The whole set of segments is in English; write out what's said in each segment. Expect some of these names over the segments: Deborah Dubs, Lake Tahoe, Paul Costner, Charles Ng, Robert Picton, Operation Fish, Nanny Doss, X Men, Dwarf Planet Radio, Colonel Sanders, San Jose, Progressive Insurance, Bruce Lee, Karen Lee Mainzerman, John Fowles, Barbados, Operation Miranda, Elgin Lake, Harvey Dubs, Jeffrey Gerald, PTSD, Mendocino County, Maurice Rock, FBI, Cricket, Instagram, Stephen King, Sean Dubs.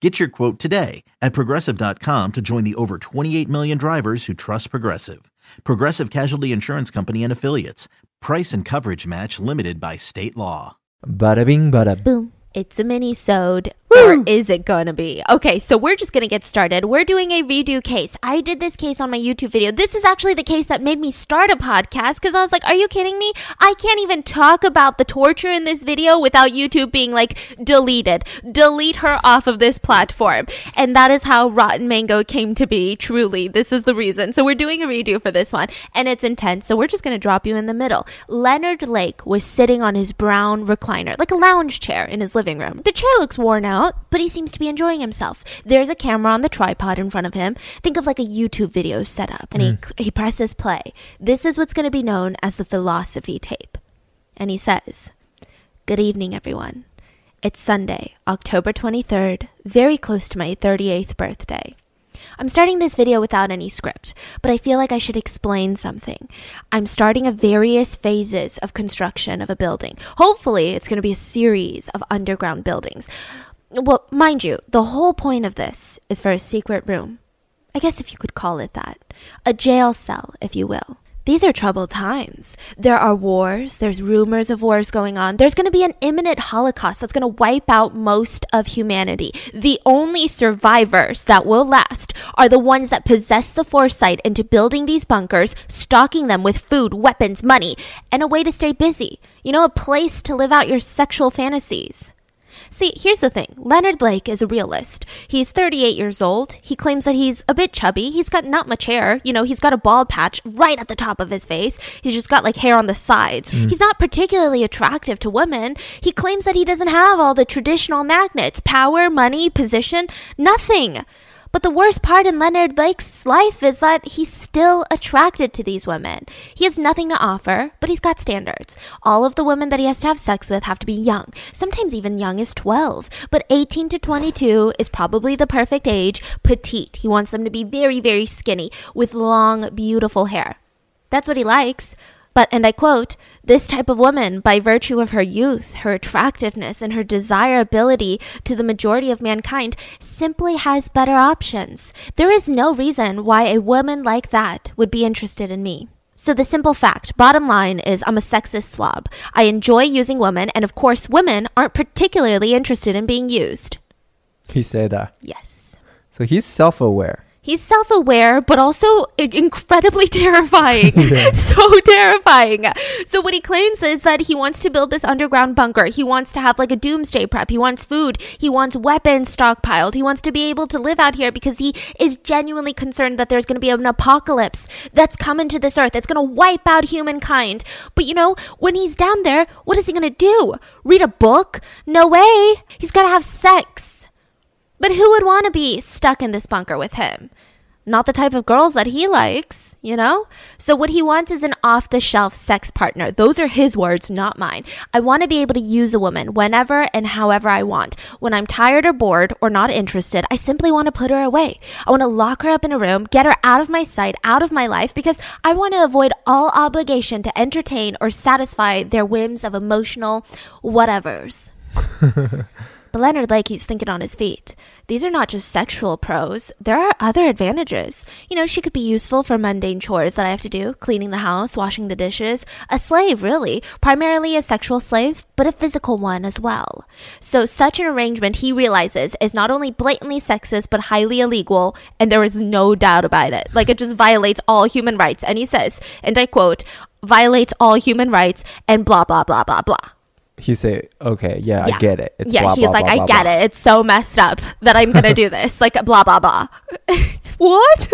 Get your quote today at Progressive.com to join the over 28 million drivers who trust Progressive. Progressive Casualty Insurance Company and Affiliates. Price and coverage match limited by state law. Bada bing, bada boom. It's a mini-sode. Or is it gonna be? Okay, so we're just gonna get started. We're doing a redo case. I did this case on my YouTube video. This is actually the case that made me start a podcast because I was like, are you kidding me? I can't even talk about the torture in this video without YouTube being like, delete it. Delete her off of this platform. And that is how Rotten Mango came to be, truly. This is the reason. So we're doing a redo for this one, and it's intense, so we're just gonna drop you in the middle. Leonard Lake was sitting on his brown recliner, like a lounge chair in his living room. The chair looks worn out, but he seems to be enjoying himself. There's a camera on the tripod in front of him. Think of like a YouTube video setup. And he presses play. This is what's going to be known as the philosophy tape. And he says, "Good evening, everyone. It's Sunday, October 23rd, very close to my 38th birthday. I'm starting this video without any script, but I feel like I should explain something. I'm starting at various phases of construction of a building. Hopefully, it's going to be a series of underground buildings. Well, mind you, the whole point of this is for a secret room. I guess if you could call it that. A jail cell, if you will. These are troubled times. There are wars. There's rumors of wars going on. There's going to be an imminent Holocaust that's going to wipe out most of humanity. The only survivors that will last are the ones that possess the foresight into building these bunkers, stocking them with food, weapons, money, and a way to stay busy. You know, a place to live out your sexual fantasies." See, here's the thing. Leonard Lake is a realist. He's 38 years old. He claims that he's a bit chubby. He's got not much hair. You know, he's got a bald patch right at the top of his face. He's just got like hair on the sides. He's not particularly attractive to women. He claims that he doesn't have all the traditional magnets, power, money, position, nothing. But the worst part in Leonard Lake's life is that he's still attracted to these women. He has nothing to offer, but he's got standards. All of the women that he has to have sex with have to be young. Sometimes even young as 12. But 18 to 22 is probably the perfect age. Petite. He wants them to be very, very skinny with long, beautiful hair. That's what he likes. But, and I quote, "This type of woman, by virtue of her youth, her attractiveness, and her desirability to the majority of mankind, simply has better options. There is no reason why a woman like that would be interested in me. So the simple fact, bottom line, is I'm a sexist slob. I enjoy using women, and of course women aren't particularly interested in being used." He said that? Yes. So he's self-aware. He's self-aware, but also incredibly terrifying. Yeah. So terrifying. So what he claims is that he wants to build this underground bunker. He wants to have like a doomsday prep. He wants food. He wants weapons stockpiled. He wants to be able to live out here because he is genuinely concerned that there's going to be an apocalypse that's coming to this earth. It's going to wipe out humankind. But you know, when he's down there, what is he going to do? Read a book? No way. He's got to have sex. But who would want to be stuck in this bunker with him? Not the type of girls that he likes, you know? So what he wants is an off-the-shelf sex partner. Those are his words, not mine. "I want to be able to use a woman whenever and however I want. When I'm tired or bored or not interested, I simply want to put her away. I want to lock her up in a room, get her out of my sight, out of my life, because I want to avoid all obligation to entertain or satisfy their whims of emotional whatevers." But Leonard Lake, he's thinking on his feet. These are not just sexual pros. There are other advantages. You know, she could be useful for mundane chores that I have to do. Cleaning the house, washing the dishes. A slave, really. Primarily a sexual slave, but a physical one as well. So such an arrangement, he realizes, is not only blatantly sexist, but highly illegal. And there is no doubt about it. Like, it just violates all human rights. And he says, and I quote, "violates all human rights and blah, blah, blah, blah, blah." He say, okay, yeah, I get it. It's yeah, blah, he's blah, like, blah, I blah, get blah. It. It's so messed up that I'm going to do this. Like, blah, blah, blah. What?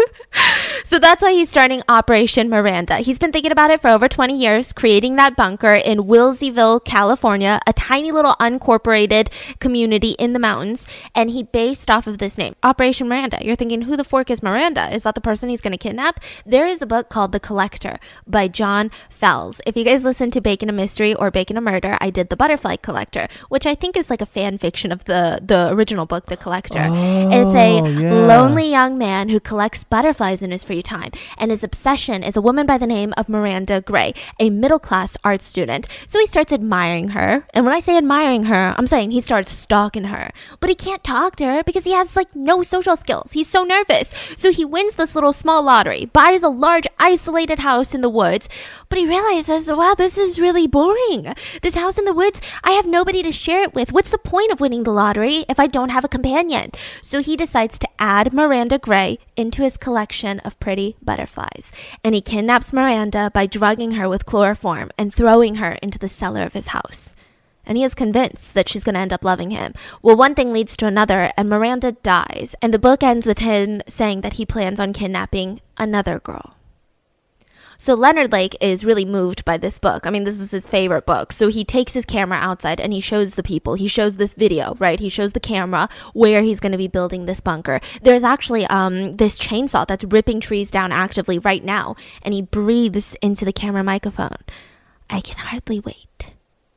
So that's why he's starting Operation Miranda. He's been thinking about it for over 20 years, creating that bunker in Wilseyville, California, a tiny little unincorporated community in the mountains. And he based off of this name, Operation Miranda. You're thinking, who the fork is Miranda? Is that the person he's going to kidnap? There is a book called The Collector by John Fells. If you guys listen to Bacon a Mystery or Bacon a Murder, I did The Butterfly Collector, which I think is like a fan fiction of the original book, The Collector. It's a lonely young man who collects butterflies in his free time, and his obsession is a woman by the name of Miranda Gray, a middle-class art student. So he starts admiring her, and when I say admiring her, I'm saying he starts stalking her, but he can't talk to her because he has like no social skills. He's so nervous. So he wins this little small lottery, buys a large isolated house in the woods, but he realizes, wow, this is really boring. This house in the woods, I have nobody to share it with. What's the point of winning the lottery if I don't have a companion? So he decides to add Miranda Gray into his collection of pretty butterflies. And he kidnaps Miranda by drugging her with chloroform and throwing her into the cellar of his house. And he is convinced that she's going to end up loving him. Well, one thing leads to another, and Miranda dies. And the book ends with him saying that he plans on kidnapping another girl. So Leonard Lake is really moved by this book. I mean, this is his favorite book. So he takes his camera outside and he shows the people. He shows this video, right? He shows the camera where he's going to be building this bunker. There's actually this chainsaw that's ripping trees down actively right now. And he breathes into the camera microphone. I can hardly wait.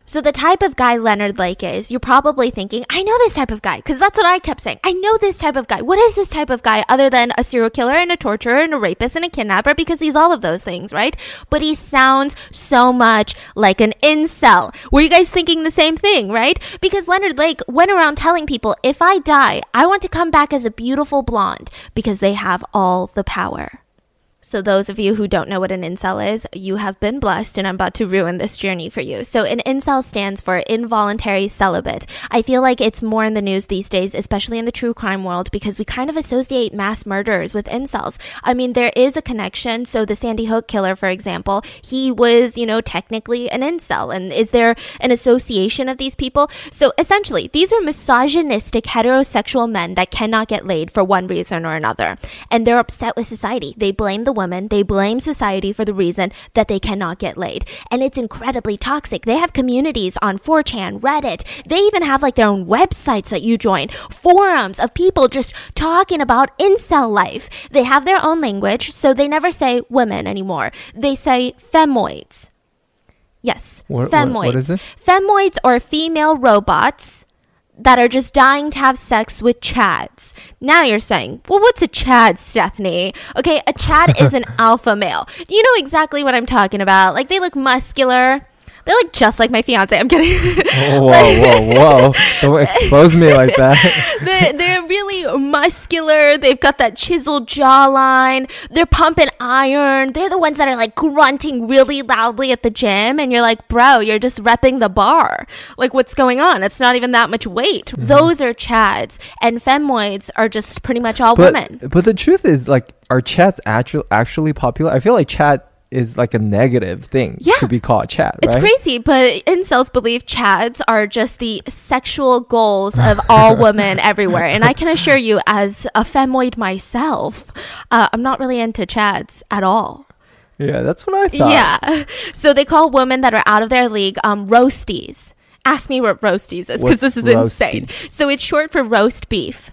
So the type of guy Leonard Lake is, you're probably thinking, I know this type of guy, because that's what I kept saying. I know this type of guy. What is this type of guy other than a serial killer and a torturer and a rapist and a kidnapper? Because he's all of those things, right? But he sounds so much like an incel. Were you guys thinking the same thing, right? Because Leonard Lake went around telling people, if I die, I want to come back as a beautiful blonde, because they have all the power. So those of you who don't know what an incel is, you have been blessed, and I'm about to ruin this journey for you. So an incel stands for involuntary celibate. I feel like it's more in the news these days, especially in the true crime world, because we kind of associate mass murderers with incels. I mean, there is a connection. So the Sandy Hook killer, for example, he was, technically an incel. And is there an association of these people? So essentially, these are misogynistic heterosexual men that cannot get laid for one reason or another. And they're upset with society. They blame the women, they blame society for the reason that they cannot get laid. And it's incredibly toxic. They have communities on 4chan, Reddit. They even have like their own websites that you join, forums of people just talking about incel life. They have their own language, so they never say women anymore. They say femoids. Yes, femoids. What is it? Femoids are female robots that are just dying to have sex with chads. Now you're saying, well, what's a chad, Stephanie? Okay, a chad is an alpha male. You know exactly what I'm talking about. Like, they look muscular. They look just like my fiance. I'm kidding. Whoa, whoa. Don't expose me like that. They're really muscular. They've got that chiseled jawline. They're pumping iron. They're the ones that are like grunting really loudly at the gym. And you're like, bro, you're just repping the bar. Like, what's going on? It's not even that much weight. Mm-hmm. Those are chads. And femoids are just pretty much all women. But the truth is, like, are chads actually popular? I feel like chad is like a negative thing to be called chad, right? It's crazy, but incels believe chads are just the sexual goals of all women everywhere. And I can assure you, as a femoid myself, I'm not really into chads at all. Yeah, that's what I thought. Yeah. So they call women that are out of their league roasties. Ask me what roasties is, because this is insane. So it's short for roast beef.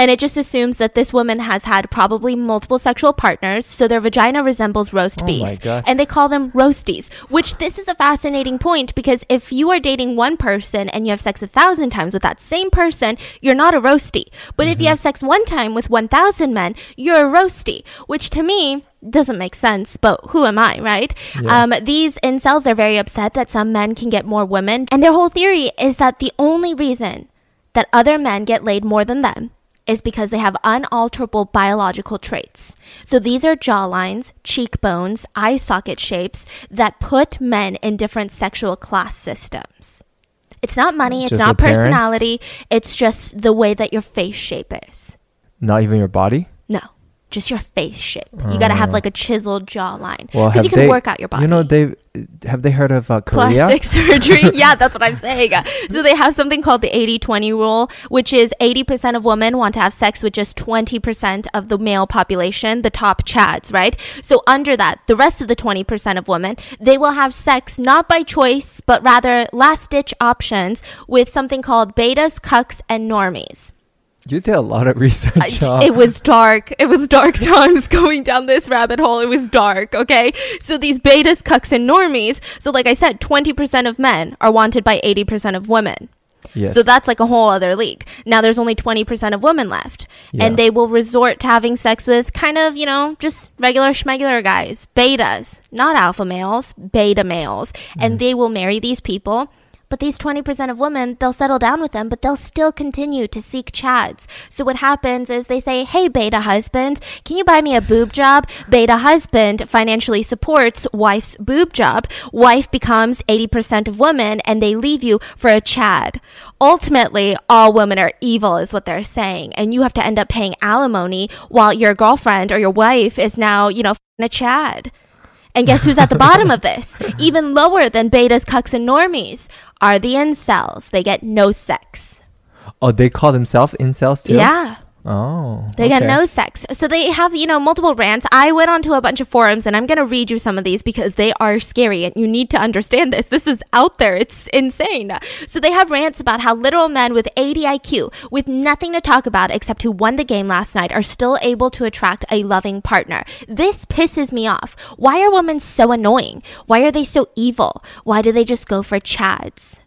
And it just assumes that this woman has had probably multiple sexual partners, so their vagina resembles roast beef. My God. And they call them roasties, which this is a fascinating point, because if you are dating one person and you have sex 1,000 times with that same person, you're not a roastie. But if you have sex one time with 1,000 men, you're a roastie, which to me doesn't make sense, but who am I, right? Yeah. These incels, they're very upset that some men can get more women. And their whole theory is that the only reason that other men get laid more than them is because they have unalterable biological traits. So these are jawlines, cheekbones, eye socket shapes that put men in different sexual class systems. It's not money, it's not personality, it's just the way that your face shape is. Not even your body? No. just your face shape. You gotta have like a chiseled jawline, because you can work out your body. You know, have they heard of Korea? Plastic surgery? Yeah, that's what I'm saying. So they have something called the 80-20 rule, which is 80% of women want to have sex with just 20% of the male population, the top chads, right? So under that, the rest of the 20% of women, they will have sex not by choice, but rather last-ditch options with something called betas, cucks, and normies. You did a lot of research. It was dark. It was dark times going down this rabbit hole. It was dark, okay? So these betas, cucks, and normies. So like I said, 20% of men are wanted by 80% of women. Yes. So that's like a whole other league. Now there's only 20% of women left. Yeah. And they will resort to having sex with kind of, you know, just regular schmegular guys. Betas. Not alpha males. Beta males. Mm. And they will marry these people. But these 20% of women, they'll settle down with them, but they'll still continue to seek chads. So what happens is they say, hey, beta husband, can you buy me a boob job? Beta husband financially supports wife's boob job. Wife becomes 80% of women, and they leave you for a chad. Ultimately, all women are evil is what they're saying. And you have to end up paying alimony while your girlfriend or your wife is now, you know, a chad. And guess who's at the bottom of this? Even lower than betas, cucks, and normies are the incels. They get no sex. Oh, they call themselves incels too? Yeah. Oh. They get no sex. So they have, you know, multiple rants. I went onto a bunch of forums, and I'm going to read you some of these because they are scary and you need to understand this. This is out there. It's insane. So they have rants about how literal men with 80 IQ, with nothing to talk about except who won the game last night, are still able to attract a loving partner. This pisses me off. Why are women so annoying? Why are they so evil? Why do they just go for chads?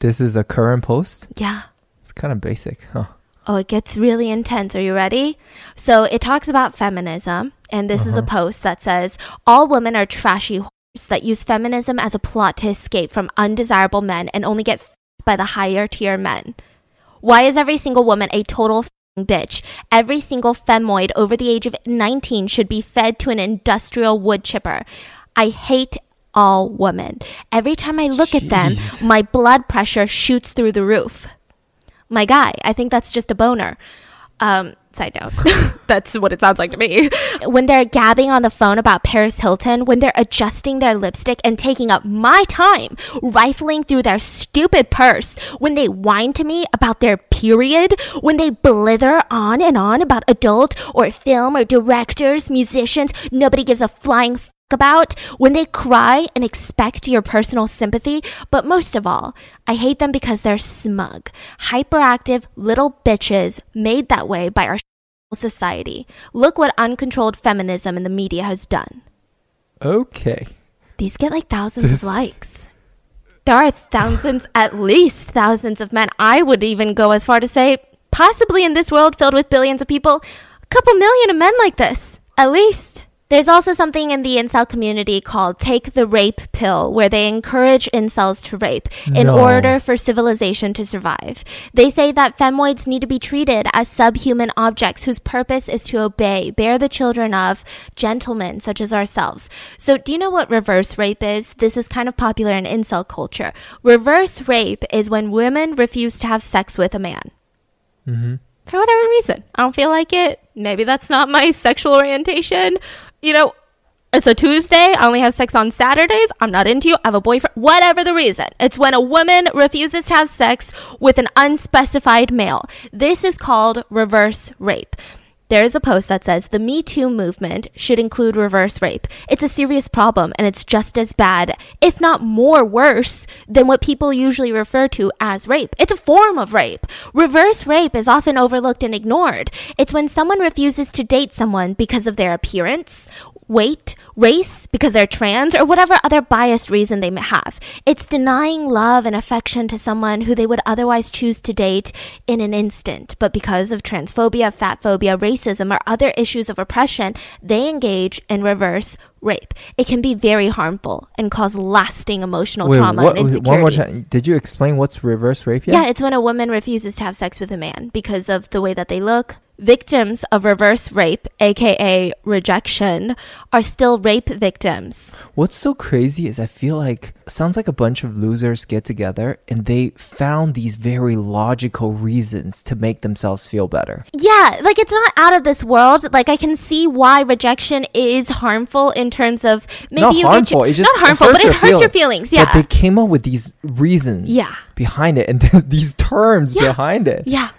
This is a current post? Yeah. It's kind of basic, huh? Oh, it gets really intense. Are you ready? So it talks about feminism, and this is a post that says, all women are trashy whores that use feminism as a plot to escape from undesirable men and only get f***ed by the higher tier men. Why is every single woman a total f***ing bitch? Every single femoid over the age of 19 should be fed to an industrial wood chipper. I hate all women. Every time I look at them, my blood pressure shoots through the roof. My guy, I think that's just a boner. Side note, that's what it sounds like to me. When they're gabbing on the phone about Paris Hilton, when they're adjusting their lipstick and taking up my time, rifling through their stupid purse, when they whine to me about their period, when they blither on and on about adult or film or directors, musicians, nobody gives a flying f*** about, when they cry and expect your personal sympathy. But most of all, I hate them because they're smug, hyperactive little bitches made that way by our society. Look what uncontrolled feminism in the media has done. Okay. These get like thousands of likes. There are thousands, at least thousands of men. I would even go as far to say, possibly in this world filled with billions of people, a couple million of men like this, at least. There's also something in the incel community called Take the Rape Pill, where they encourage incels to rape in order for civilization to survive. They say that femoids need to be treated as subhuman objects whose purpose is to obey, bear the children of gentlemen such as ourselves. So do you know what reverse rape is? This is kind of popular in incel culture. Reverse rape is when women refuse to have sex with a man. For whatever reason. I don't feel like it. Maybe that's not my sexual orientation. You know, it's a Tuesday. I only have sex on Saturdays. I'm not into you. I have a boyfriend. Whatever the reason. It's when a woman refuses to have sex with an unspecified male. This is called reverse rape. There is a post that says the Me Too movement should include reverse rape. It's a serious problem, and it's just as bad, if not more worse, than what people usually refer to as rape. It's a form of rape. Reverse rape is often overlooked and ignored. It's when someone refuses to date someone because of their appearance, weight, race, because they're trans, or whatever other biased reason they may have. It's denying love and affection to someone who they would otherwise choose to date in an instant. But because of transphobia, fat phobia, racism, or other issues of oppression, they engage in reverse rape. It can be very harmful and cause lasting emotional trauma and insecurity. One more time. Did you explain what's reverse rape yet? Yeah, it's when a woman refuses to have sex with a man because of the way that they look, Victims of reverse rape, aka rejection, are still rape victims. What's so crazy is I feel like sounds like a bunch of losers get together and they found these very logical reasons to make themselves feel better. Yeah, like it's not out of this world. Like I can see why rejection is harmful in terms of maybe not you harmful. Get not harmful, but it hurts your feelings. Yeah, but they came up with these reasons. Yeah. Behind it and these terms behind it. Yeah.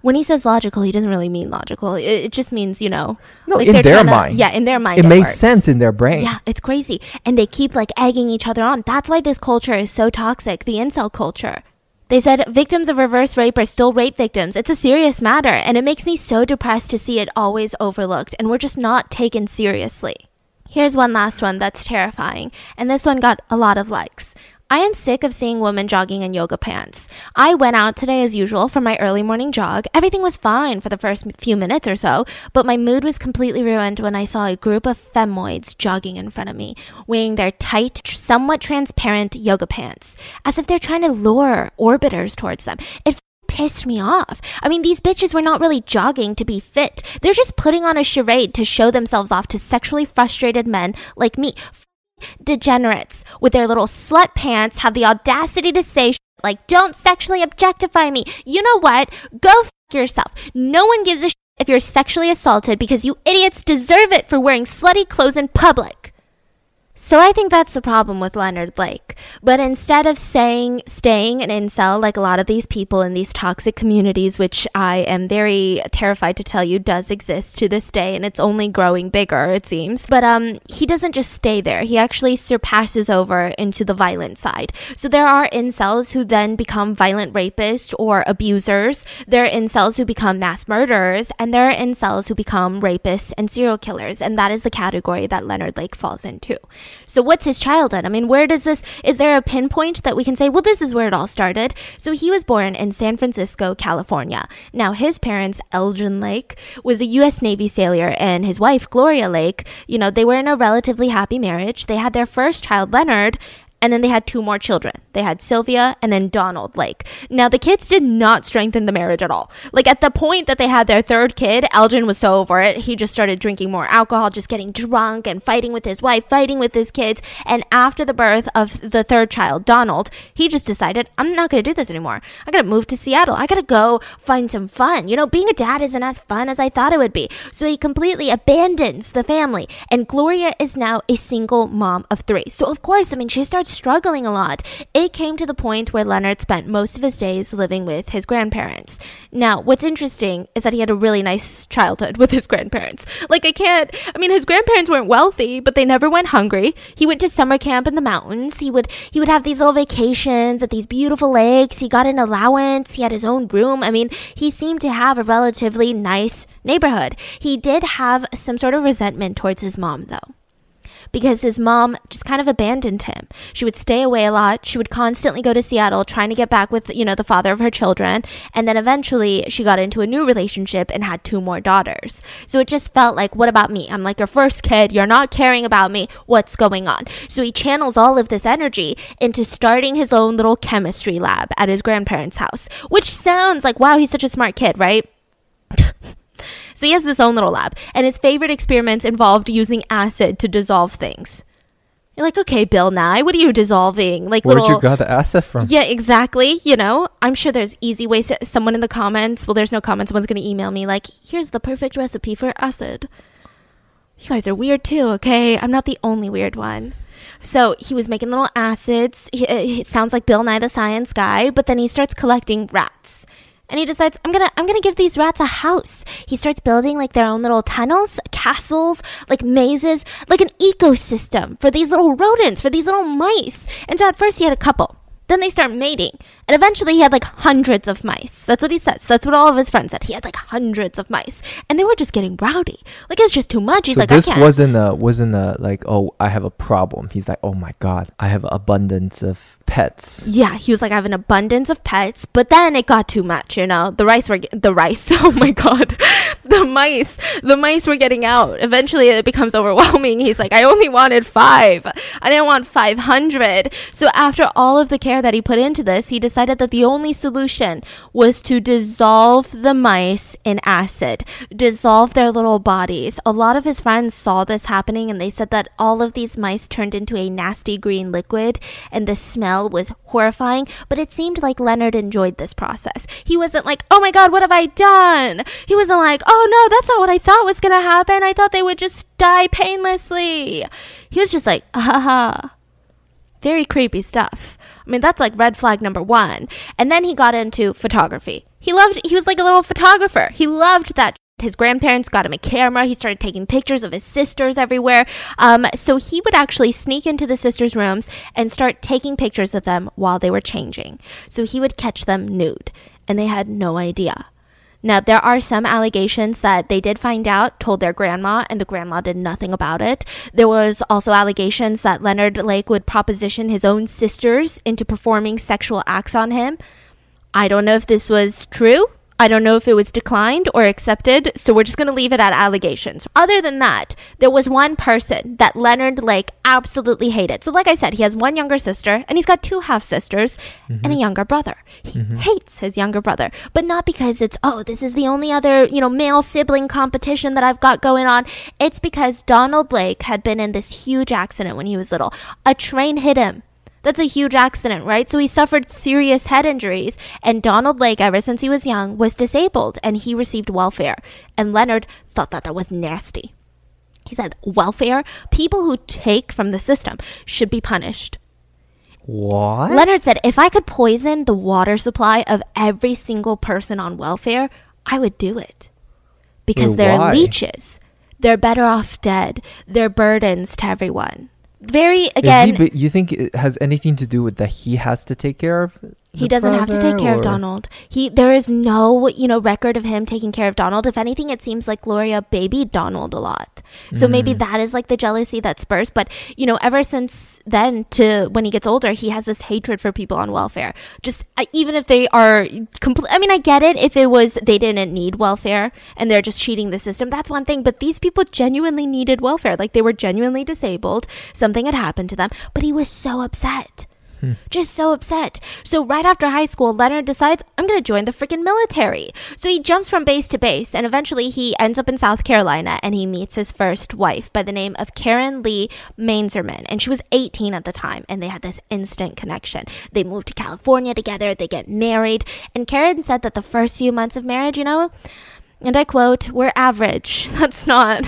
When he says logical, he doesn't really mean logical. It just means, you know. No, like in their mind. Yeah, in their mind. It makes sense in their brain. Yeah, it's crazy. And they keep like egging each other on. That's why this culture is so toxic, the incel culture. They said victims of reverse rape are still rape victims. It's a serious matter. And it makes me so depressed to see it always overlooked. And we're just not taken seriously. Here's one last one that's terrifying. And this one got a lot of likes. I am sick of seeing women jogging in yoga pants. I went out today as usual for my early morning jog. Everything was fine for the first few minutes or so, but my mood was completely ruined when I saw a group of femoids jogging in front of me, wearing their tight, somewhat transparent yoga pants, as if they're trying to lure orbiters towards them. It pissed me off. I mean, these bitches were not really jogging to be fit. They're just putting on a charade to show themselves off to sexually frustrated men like me. Degenerates with their little slut pants have the audacity to say shit like, don't sexually objectify me. You know what? Go yourself. No one gives a shit if you're sexually assaulted because you idiots deserve it for wearing slutty clothes in public. So I think that's the problem with Leonard Lake. But instead of staying an incel like a lot of these people in these toxic communities, which I am very terrified to tell you does exist to this day, and it's only growing bigger, it seems. But he doesn't just stay there. He actually surpasses over into the violent side. So there are incels who then become violent rapists or abusers. There are incels who become mass murderers. And there are incels who become rapists and serial killers. And that is the category that Leonard Lake falls into. So what's his childhood? I mean, where does this, is there a pinpoint that we can say, well, this is where it all started? So he was born in San Francisco, California. Now, his parents, Elgin Lake, was a U.S. Navy sailor, and his wife, Gloria Lake, you know, they were in a relatively happy marriage. They had their first child, Leonard, and then they had two more children. They had Sylvia and then Donald Lake. Now, the kids did not strengthen the marriage at all. Like, at the point that they had their third kid, Elgin was so over it. He just started drinking more alcohol, just getting drunk and fighting with his wife, fighting with his kids. And after the birth of the third child, Donald, he just decided, I'm not going to do this anymore. I got to move to Seattle. I got to go find some fun. You know, being a dad isn't as fun as I thought it would be. So he completely abandons the family. And Gloria is now a single mom of three. So, of course, I mean, she starts struggling a lot. It came to the point where Leonard spent most of his days living with his grandparents. Now, what's interesting is that he had a really nice childhood with his grandparents. Like, his grandparents weren't wealthy, but they never went hungry. He went to summer camp in the mountains. He would have these little vacations at these beautiful lakes. He got an allowance. He had his own room. I mean, he seemed to have a relatively nice neighborhood. He did have some sort of resentment towards his mom, though, because his mom just kind of abandoned him. She would stay away a lot. She would constantly go to Seattle trying to get back with, you know, the father of her children. And then eventually she got into a new relationship and had two more daughters. So it just felt like, what about me? I'm like your first kid. You're not caring about me. What's going on? So he channels all of this energy into starting his own little chemistry lab at his grandparents' house, which sounds like, wow, he's such a smart kid, right? So he has this own little lab, and his favorite experiments involved using acid to dissolve things. You're like, okay, Bill Nye, what are you dissolving? Like, where'd you got the acid from? Yeah, exactly. You know, I'm sure there's easy ways to, someone in the comments, well, there's no comments, someone's going to email me like, here's the perfect recipe for acid. You guys are weird too, okay? I'm not the only weird one. So he was making little acids. It sounds like Bill Nye the Science Guy, but then he starts collecting rats. And he decides, I'm gonna give these rats a house. He starts building like their own little tunnels, castles, like mazes, like an ecosystem for these little rodents, for these little mice. And so at first he had a couple. Then they start mating. And eventually he had like hundreds of mice. That's what he says. That's what all of his friends said. He had like hundreds of mice. And they were just getting rowdy. Like, it was just too much. He's so like, I can't. So this wasn't a like, oh, I have a problem. He's like, oh my God, I have abundance of pets. Yeah, he was like, I have an abundance of pets. But then it got too much, you know. Oh my God. The mice were getting out. Eventually it becomes overwhelming. He's like, I only wanted 5. I didn't want 500. So after all of the care that he put into this, he decided that the only solution was to dissolve the mice in acid, dissolve their little bodies. A lot of his friends saw this happening and they said that all of these mice turned into a nasty green liquid and the smell was horrifying, but it seemed like Leonard enjoyed this process. He wasn't like, oh my God, what have I done? He wasn't like, oh no, that's not what I thought was going to happen. I thought they would just die painlessly. He was just like, haha. Very creepy stuff. I mean, that's like red flag number 1. And then he got into photography. He was like a little photographer. He loved that. His grandparents got him a camera. He started taking pictures of his sisters everywhere. So he would actually sneak into the sisters' rooms and start taking pictures of them while they were changing. So he would catch them nude, and they had no idea. Now, there are some allegations that they did find out, told their grandma, and the grandma did nothing about it. There was also allegations that Leonard Lake would proposition his own sisters into performing sexual acts on him. I don't know if this was true. I don't know if it was declined or accepted, so we're just going to leave it at allegations. Other than that, there was one person that Leonard Lake absolutely hated. So like I said, he has one younger sister, and he's got 2 half-sisters and a younger brother. He hates his younger brother, but not because it's, oh, this is the only other, you know, male sibling competition that I've got going on. It's because Donald Lake had been in this huge accident when he was little. A train hit him. That's a huge accident, right? So he suffered serious head injuries, and Donald Lake, ever since he was young, was disabled, and he received welfare. And Leonard thought that that was nasty. He said, welfare? People who take from the system should be punished. What? Leonard said, if I could poison the water supply of every single person on welfare, I would do it. Because they're leeches. They're better off dead. They're burdens to everyone. Very, again... you think it has anything to do with that he has to take care of? He doesn't have to take care of Donald. There is no, record of him taking care of Donald. If anything, it seems like Gloria babied Donald a lot. So maybe that is like the jealousy that spurs. But, ever since then to when he gets older, he has this hatred for people on welfare. Just even if they are I get it. If it was they didn't need welfare and they're just cheating the system, that's one thing. But these people genuinely needed welfare. Like they were genuinely disabled. Something had happened to them. But he was so upset. Just so upset. So right after high school, Leonard decides, I'm going to join the freaking military. So he jumps from base to base, and eventually he ends up in South Carolina, and he meets his first wife by the name of Karen Lee Mainzerman. And she was 18 at the time, and they had this instant connection. They moved to California together. They get married. And Karen said that the first few months of marriage, and I quote, we're average. That's not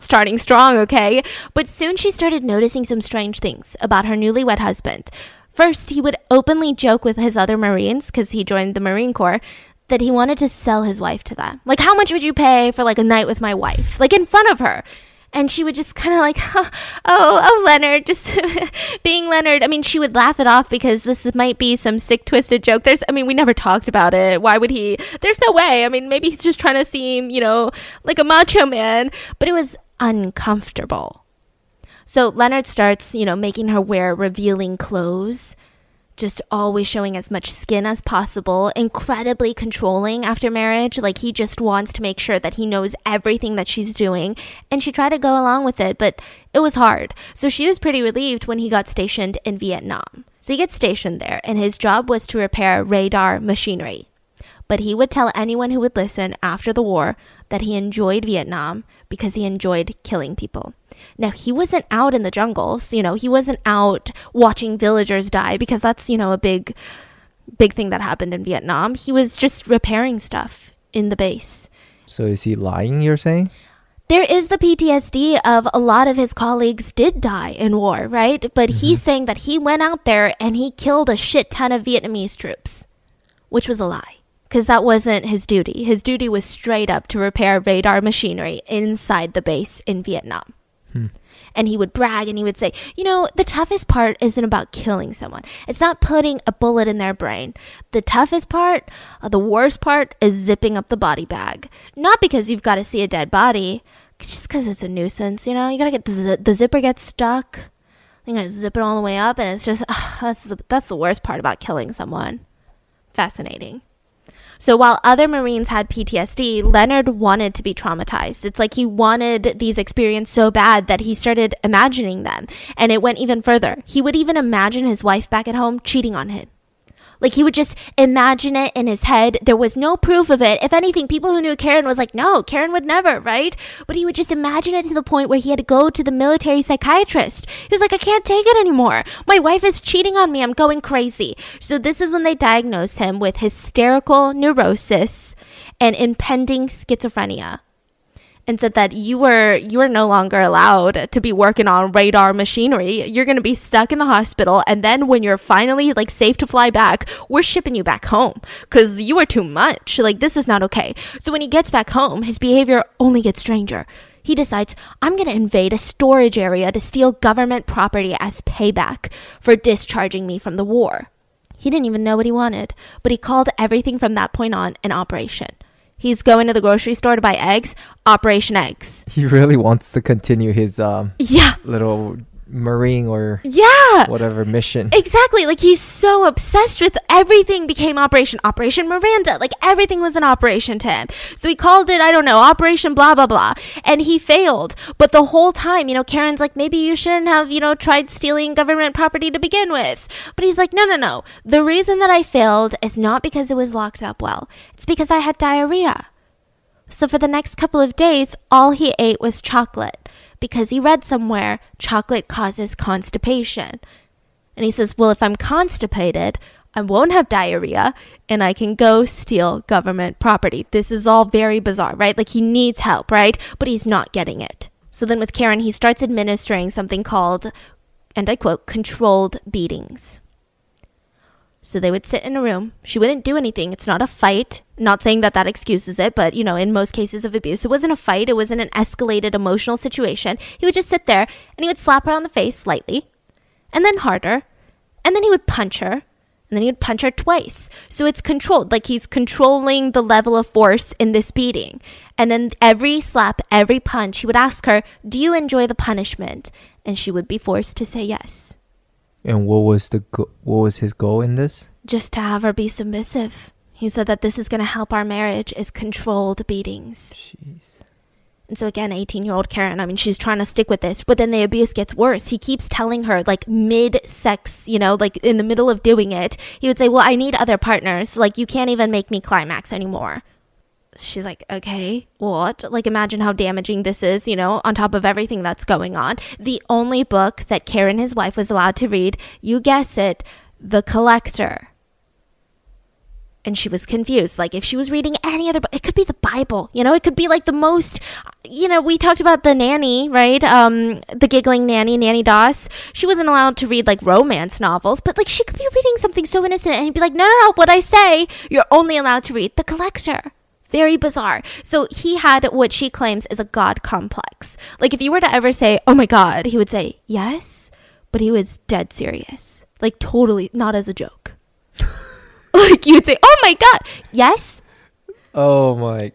starting strong, okay? But soon she started noticing some strange things about her newlywed husband. First, he would openly joke with his other Marines, because he joined the Marine Corps, that he wanted to sell his wife to them. Like, how much would you pay for, a night with my wife? In front of her. And she would just kind of oh, Leonard, just being Leonard. I mean, she would laugh it off because this might be some sick, twisted joke. We never talked about it. Why would he? There's no way. Maybe he's just trying to seem, like a macho man. But it was uncomfortable. So Leonard starts, making her wear revealing clothes, just always showing as much skin as possible, incredibly controlling after marriage. He just wants to make sure that he knows everything that she's doing. And she tried to go along with it, but it was hard. So she was pretty relieved when he got stationed in Vietnam. So he gets stationed there, and his job was to repair radar machinery. But he would tell anyone who would listen after the war that he enjoyed Vietnam because he enjoyed killing people. Now, he wasn't out in the jungles, he wasn't out watching villagers die because that's, a big, big thing that happened in Vietnam. He was just repairing stuff in the base. So is he lying, you're saying? There is the PTSD of a lot of his colleagues did die in war, right? But he's saying that he went out there and he killed a shit ton of Vietnamese troops, which was a lie. Because that wasn't his duty. His duty was straight up to repair radar machinery inside the base in Vietnam. And he would brag and he would say, the toughest part isn't about killing someone. It's not putting a bullet in their brain. The toughest part, the worst part, is zipping up the body bag. Not because you've got to see a dead body, just because it's a nuisance, You got to get the zipper gets stuck. I'm going to zip it all the way up. And it's just, that's the worst part about killing someone. Fascinating. So while other Marines had PTSD, Leonard wanted to be traumatized. It's like he wanted these experiences so bad that he started imagining them. And it went even further. He would even imagine his wife back at home cheating on him. Like, he would just imagine it in his head. There was no proof of it. If anything, people who knew Karen was like, no, Karen would never, right? But he would just imagine it to the point where he had to go to the military psychiatrist. He was like, I can't take it anymore. My wife is cheating on me. I'm going crazy. So this is when they diagnosed him with hysterical neurosis and impending schizophrenia, and said that you were no longer allowed to be working on radar machinery. You're going to be stuck in the hospital, and then when you're finally like safe to fly back, we're shipping you back home because you are too much. Like, this is not okay. So when he gets back home, his behavior only gets stranger. He decides, I'm going to invade a storage area to steal government property as payback for discharging me from the war. He didn't even know what he wanted, but he called everything from that point on an operation. He's going to the grocery store to buy eggs. Operation Eggs. He really wants to continue his little Marine or whatever mission. Exactly. Like, he's so obsessed with everything became Operation Miranda. Like, everything was an operation to him. So he called it, I don't know, Operation blah, blah, blah. And he failed. But the whole time, Karen's like, maybe you shouldn't have, tried stealing government property to begin with. But he's like, no. The reason that I failed is not because it was locked up well. It's because I had diarrhea. So for the next couple of days, all he ate was chocolate, because he read somewhere chocolate causes constipation. And he says, well, if I'm constipated, I won't have diarrhea and I can go steal government property. This is all very bizarre, right? Like, he needs help, right? But he's not getting it. So then with Karen, he starts administering something called, and I quote, controlled beatings. So they would sit in a room. She wouldn't do anything. It's not a fight. Not saying that that excuses it, but, in most cases of abuse, it wasn't a fight. It wasn't an escalated emotional situation. He would just sit there and he would slap her on the face slightly, and then harder, and then he would punch her, and then he would punch her twice. So it's controlled. Like, he's controlling the level of force in this beating. And then every slap, every punch, he would ask her, do you enjoy the punishment? And she would be forced to say yes. And what was his goal in this? Just to have her be submissive. He said that this is going to help our marriage, is controlled beatings. Jeez. And so again, 18-year-old Karen, she's trying to stick with this, but then the abuse gets worse. He keeps telling her, like, mid-sex, like in the middle of doing it, he would say, well, I need other partners. Like, you can't even make me climax anymore. She's like, okay, what? Like, imagine how damaging this is, on top of everything that's going on. The only book that Karen, his wife, was allowed to read, you guess it, The Collector. And she was confused. Like, if she was reading any other book, it could be the Bible, it could be like the most, we talked about The Nanny, right? The giggling nanny, Nanny Doss. She wasn't allowed to read like romance novels, but like, she could be reading something so innocent and he'd be like, no, what I say, you're only allowed to read The Collector. Very bizarre. So he had what she claims is a God complex. Like, if you were to ever say, oh my God, he would say yes, but he was dead serious. Like, totally not as a joke. Like, you'd say, oh my God, yes? Oh my.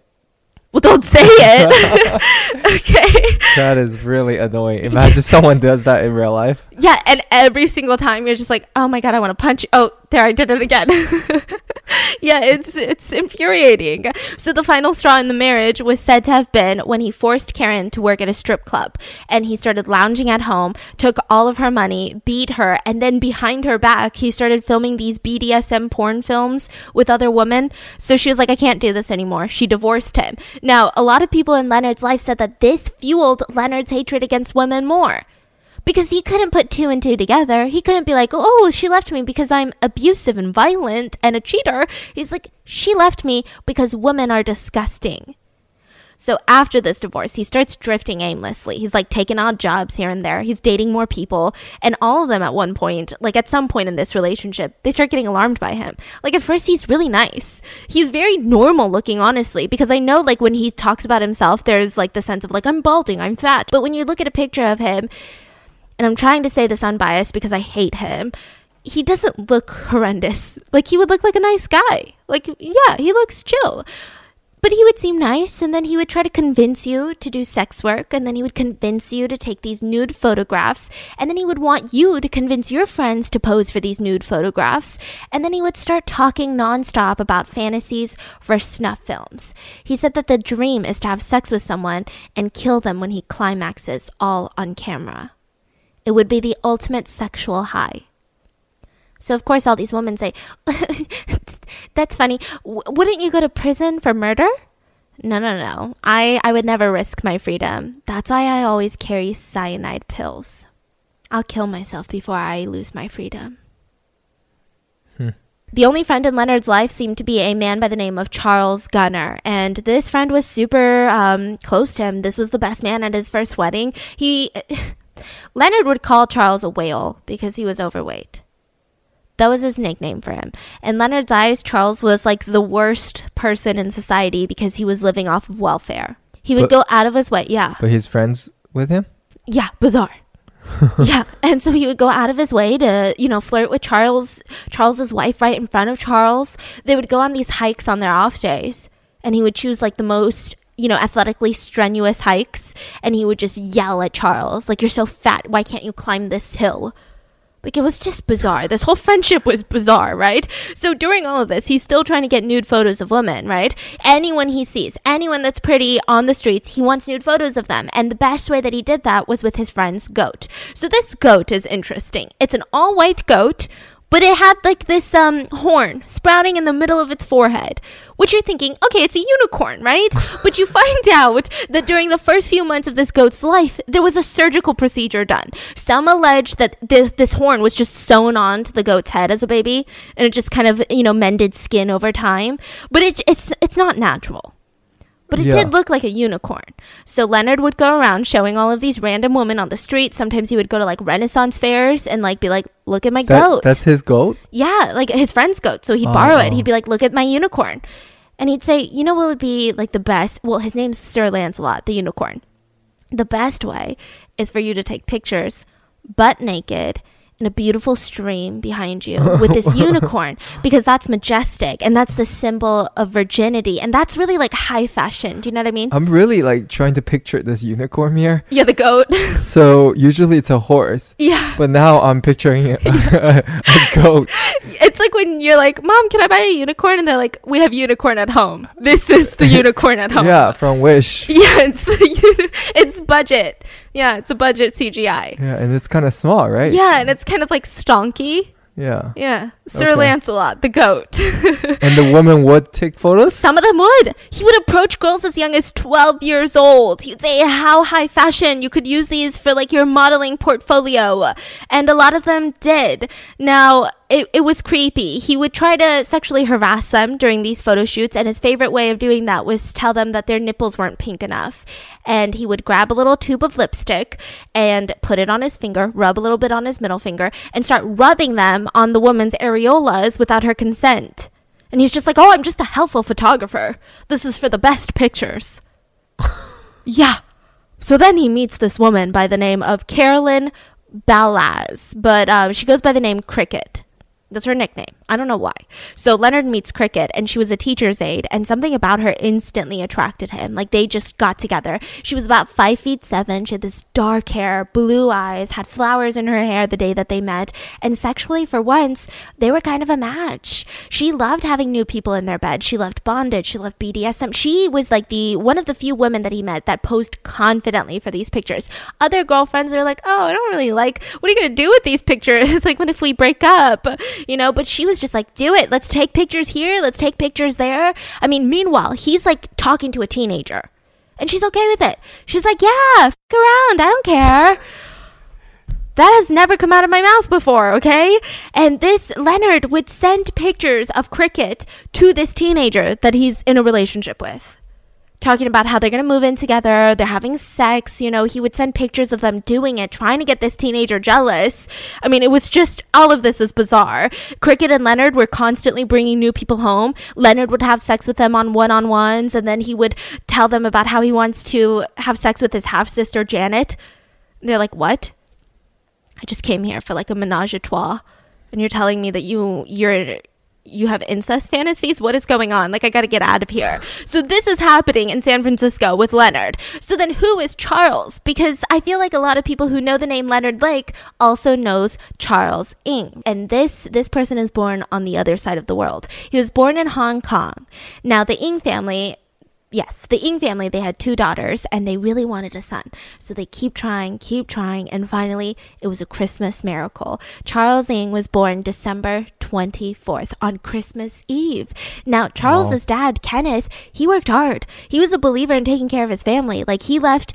Well, don't say it. Okay. That is really annoying. Imagine someone does that in real life. Yeah. And every single time you're just like, oh my God, I want to punch you. Oh, there, I did it again. Yeah, it's infuriating. So the final straw in the marriage was said to have been when he forced Karen to work at a strip club, and he started lounging at home, took all of her money, beat her, and then behind her back, he started filming these BDSM porn films with other women. So she was like, I can't do this anymore. She divorced him. Now, a lot of people in Leonard's life said that this fueled Leonard's hatred against women more, because he couldn't put two and two together. He couldn't be like, oh, she left me because I'm abusive and violent and a cheater. He's like, she left me because women are disgusting. So after this divorce, he starts drifting aimlessly. He's like taking odd jobs here and there. He's dating more people. And all of them at one point, like at some point in this relationship, they start getting alarmed by him. Like, at first, he's really nice. He's very normal looking, honestly, because I know, like, when he talks about himself, there's like the sense of like, I'm balding, I'm fat. But when you look at a picture of him, and I'm trying to say this unbiased because I hate him, he doesn't look horrendous. Like, he would look like a nice guy. Like, yeah, he looks chill. But he would seem nice, and then he would try to convince you to do sex work, and then he would convince you to take these nude photographs, and then he would want you to convince your friends to pose for these nude photographs, and then he would start talking nonstop about fantasies for snuff films. He said that the dream is to have sex with someone and kill them when he climaxes, all on camera. It would be the ultimate sexual high. So, of course, all these women say, that's funny. Wouldn't you go to prison for murder? No. I would never risk my freedom. That's why I always carry cyanide pills. I'll kill myself before I lose my freedom. The only friend in Leonard's life seemed to be a man by the name of Charles Gunnar, and this friend was super close to him. This was the best man at his first wedding. Leonard would call Charles a whale because he was overweight. That was his nickname for him. In Leonard's eyes, Charles was like the worst person in society because he was living off of welfare. He would go out of his way. Yeah. But his friends with him? Yeah. Bizarre. Yeah. And so he would go out of his way to, flirt with Charles's wife right in front of Charles. They would go on these hikes on their off days. And he would choose like the most, athletically strenuous hikes. And he would just yell at Charles, like, you're so fat. Why can't you climb this hill? Like, it was just bizarre. This whole friendship was bizarre, right? So during all of this, he's still trying to get nude photos of women, right? Anyone he sees, anyone that's pretty on the streets, he wants nude photos of them. And the best way that he did that was with his friend's goat. So this goat is interesting. It's an all-white goat, but it had like this horn sprouting in the middle of its forehead, which you're thinking, okay, it's a unicorn, right? But you find out that during the first few months of this goat's life, there was a surgical procedure done. Some allege that this horn was just sewn onto the goat's head as a baby, and it just kind of, mended skin over time. But it's not natural. But it did look like a unicorn. So Leonard would go around showing all of these random women on the street. Sometimes he would go to like Renaissance fairs and like be like, look at my goat. That's his goat? Yeah, like his friend's goat. So he'd borrow it. He'd be like, look at my unicorn. And he'd say, what would be like the best? Well, his name's Sir Lancelot, the unicorn. The best way is for you to take pictures butt naked in a beautiful stream behind you with this unicorn, because that's majestic and that's the symbol of virginity, and that's really like high fashion. Do you know what I mean? I'm really like trying to picture this unicorn here. Yeah, the goat. So usually it's a horse. Yeah. But now I'm picturing a goat. It's like when you're like, Mom, can I buy a unicorn? And they're like, we have unicorn at home. This is the unicorn at home. Yeah, from Wish. Yeah, it's budget. Yeah, it's a budget CGI. Yeah, and it's kind of small, right? Yeah, and it's kind of like stonky. Yeah. Yeah. Sir Lancelot, the goat. And the woman would take photos? Some of them would. He would approach girls as young as 12 years old. He'd say, how high fashion. You could use these for like your modeling portfolio. And a lot of them did. Now, it was creepy. He would try to sexually harass them during these photo shoots. And his favorite way of doing that was tell them that their nipples weren't pink enough. And he would grab a little tube of lipstick and put it on his finger, rub a little bit on his middle finger, and start rubbing them on the woman's areolas without her consent. And he's just like, I'm just a helpful photographer. This is for the best pictures. Yeah. So then he meets this woman by the name of Carolyn Ballas, but she goes by the name Cricket. That's her nickname. I don't know why. So Leonard meets Cricket, and she was a teacher's aide, and something about her instantly attracted him. Like, they just got together. She was about 5'7". She had this dark hair, blue eyes, had flowers in her hair the day that they met. And sexually, for once, they were kind of a match. She loved having new people in their bed. She loved bondage. She loved BDSM. She was like one of the few women that he met that posed confidently for these pictures. Other girlfriends are like, I don't really like, what are you going to do with these pictures? Like, what if we break up? But she was just like, do it. Let's take pictures here. Let's take pictures there. I mean, meanwhile, he's like talking to a teenager, and she's okay with it. She's like, yeah, fuck around. I don't care. That has never come out of my mouth before, okay? And this Leonard would send pictures of Cricket to this teenager that he's in a relationship with, talking about how they're going to move in together, they're having sex, he would send pictures of them doing it, trying to get this teenager jealous. I mean, it was just, all of this is bizarre. Cricket and Leonard were constantly bringing new people home. Leonard would have sex with them on one-on-ones, and then he would tell them about how he wants to have sex with his half-sister, Janet. And they're like, what? I just came here for like a menage a trois, and you're telling me that you're you have incest fantasies? What is going on? Like, I got to get out of here. So this is happening in San Francisco with Leonard. So then who is Charles? Because I feel like a lot of people who know the name Leonard Lake also knows Charles Ng. And this person is born on the other side of the world. He was born in Hong Kong. Now, the Ng family... Yes, the Ng family, they had 2 daughters, and they really wanted a son. So they keep trying, and finally, it was a Christmas miracle. Charles Ng was born December 24th on Christmas Eve. Now, Charles's dad, Kenneth, he worked hard. He was a believer in taking care of his family. Like, he let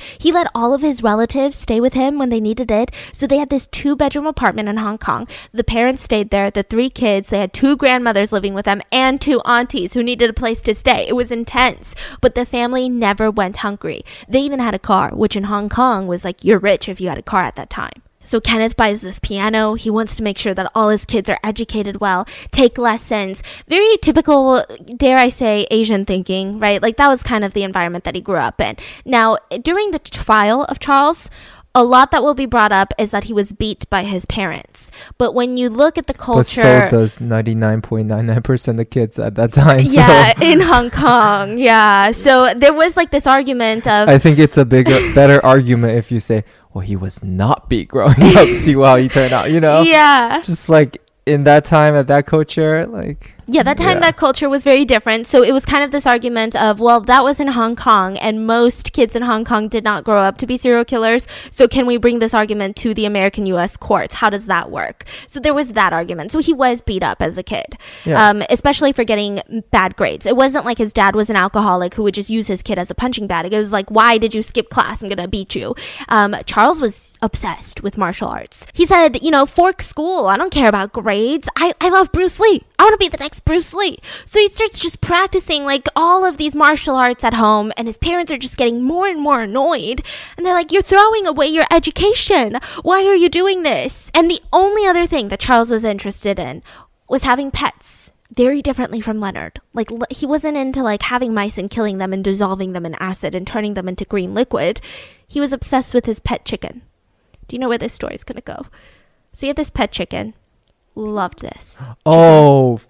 all of his relatives stay with him when they needed it. So they had this 2-bedroom apartment in Hong Kong. The parents stayed there, the 3 kids, they had 2 grandmothers living with them, and 2 aunties who needed a place to stay. It was intense. But the family never went hungry. They even had a car, which in Hong Kong was like, you're rich if you had a car at that time. So Kenneth buys this piano. He wants to make sure that all his kids are educated well, take lessons. Very typical, dare I say, Asian thinking, right? Like, that was kind of the environment that he grew up in. Now, during the trial of Charles, a lot that will be brought up is that he was beat by his parents. But when you look at the culture... But so does 99.99% of kids at that time. Yeah, so. In Hong Kong. Yeah. So there was like this argument of... I think it's a better argument if you say, well, he was not beat growing up. See how he turned out, you know? Yeah. Just like... In that time, at that culture, like... Yeah, that time, that culture was very different. So it was kind of this argument of, well, that was in Hong Kong, and most kids in Hong Kong did not grow up to be serial killers. So can we bring this argument to the American U.S. courts? How does that work? So there was that argument. So he was beat up as a kid, especially for getting bad grades. It wasn't like his dad was an alcoholic who would just use his kid as a punching bag. It was like, why did you skip class? I'm going to beat you. Charles was obsessed with martial arts. He said, you know, fork school. I don't care about grades. I love Bruce Lee. I want to be the next Bruce Lee. So he starts just practicing like all of these martial arts at home, and his parents are just getting more and more annoyed. And they're like, you're throwing away your education. Why are you doing this? And the only other thing that Charles was interested in was having pets. Very differently from Leonard. Like, he wasn't into like having mice and killing them and dissolving them in acid and turning them into green liquid. He was obsessed with his pet chicken. Do you know where this story is going to go? So he had this pet chicken. Loved this. Oh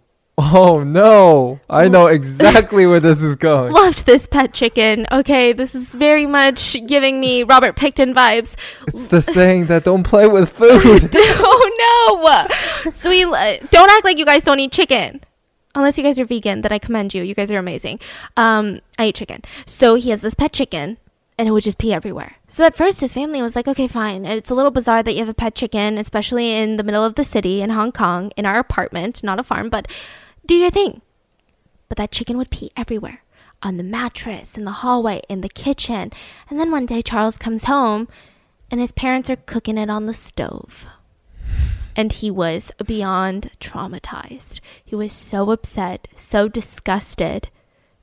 no. I know exactly where this is going. Loved this pet chicken. Okay, this is very much giving me Robert Picton vibes. It's the saying that don't play with food. Oh no. So don't act like you guys don't eat chicken. Unless you guys are vegan, then I commend you. You guys are amazing. I eat chicken. So he has this pet chicken. And it would just pee everywhere. So at first, his family was like, okay, fine. It's a little bizarre that you have a pet chicken, especially in the middle of the city in Hong Kong, in our apartment, not a farm, but do your thing. But that chicken would pee everywhere, on the mattress, in the hallway, in the kitchen. And then one day, Charles comes home, and his parents are cooking it on the stove. And he was beyond traumatized. He was so upset, so disgusted.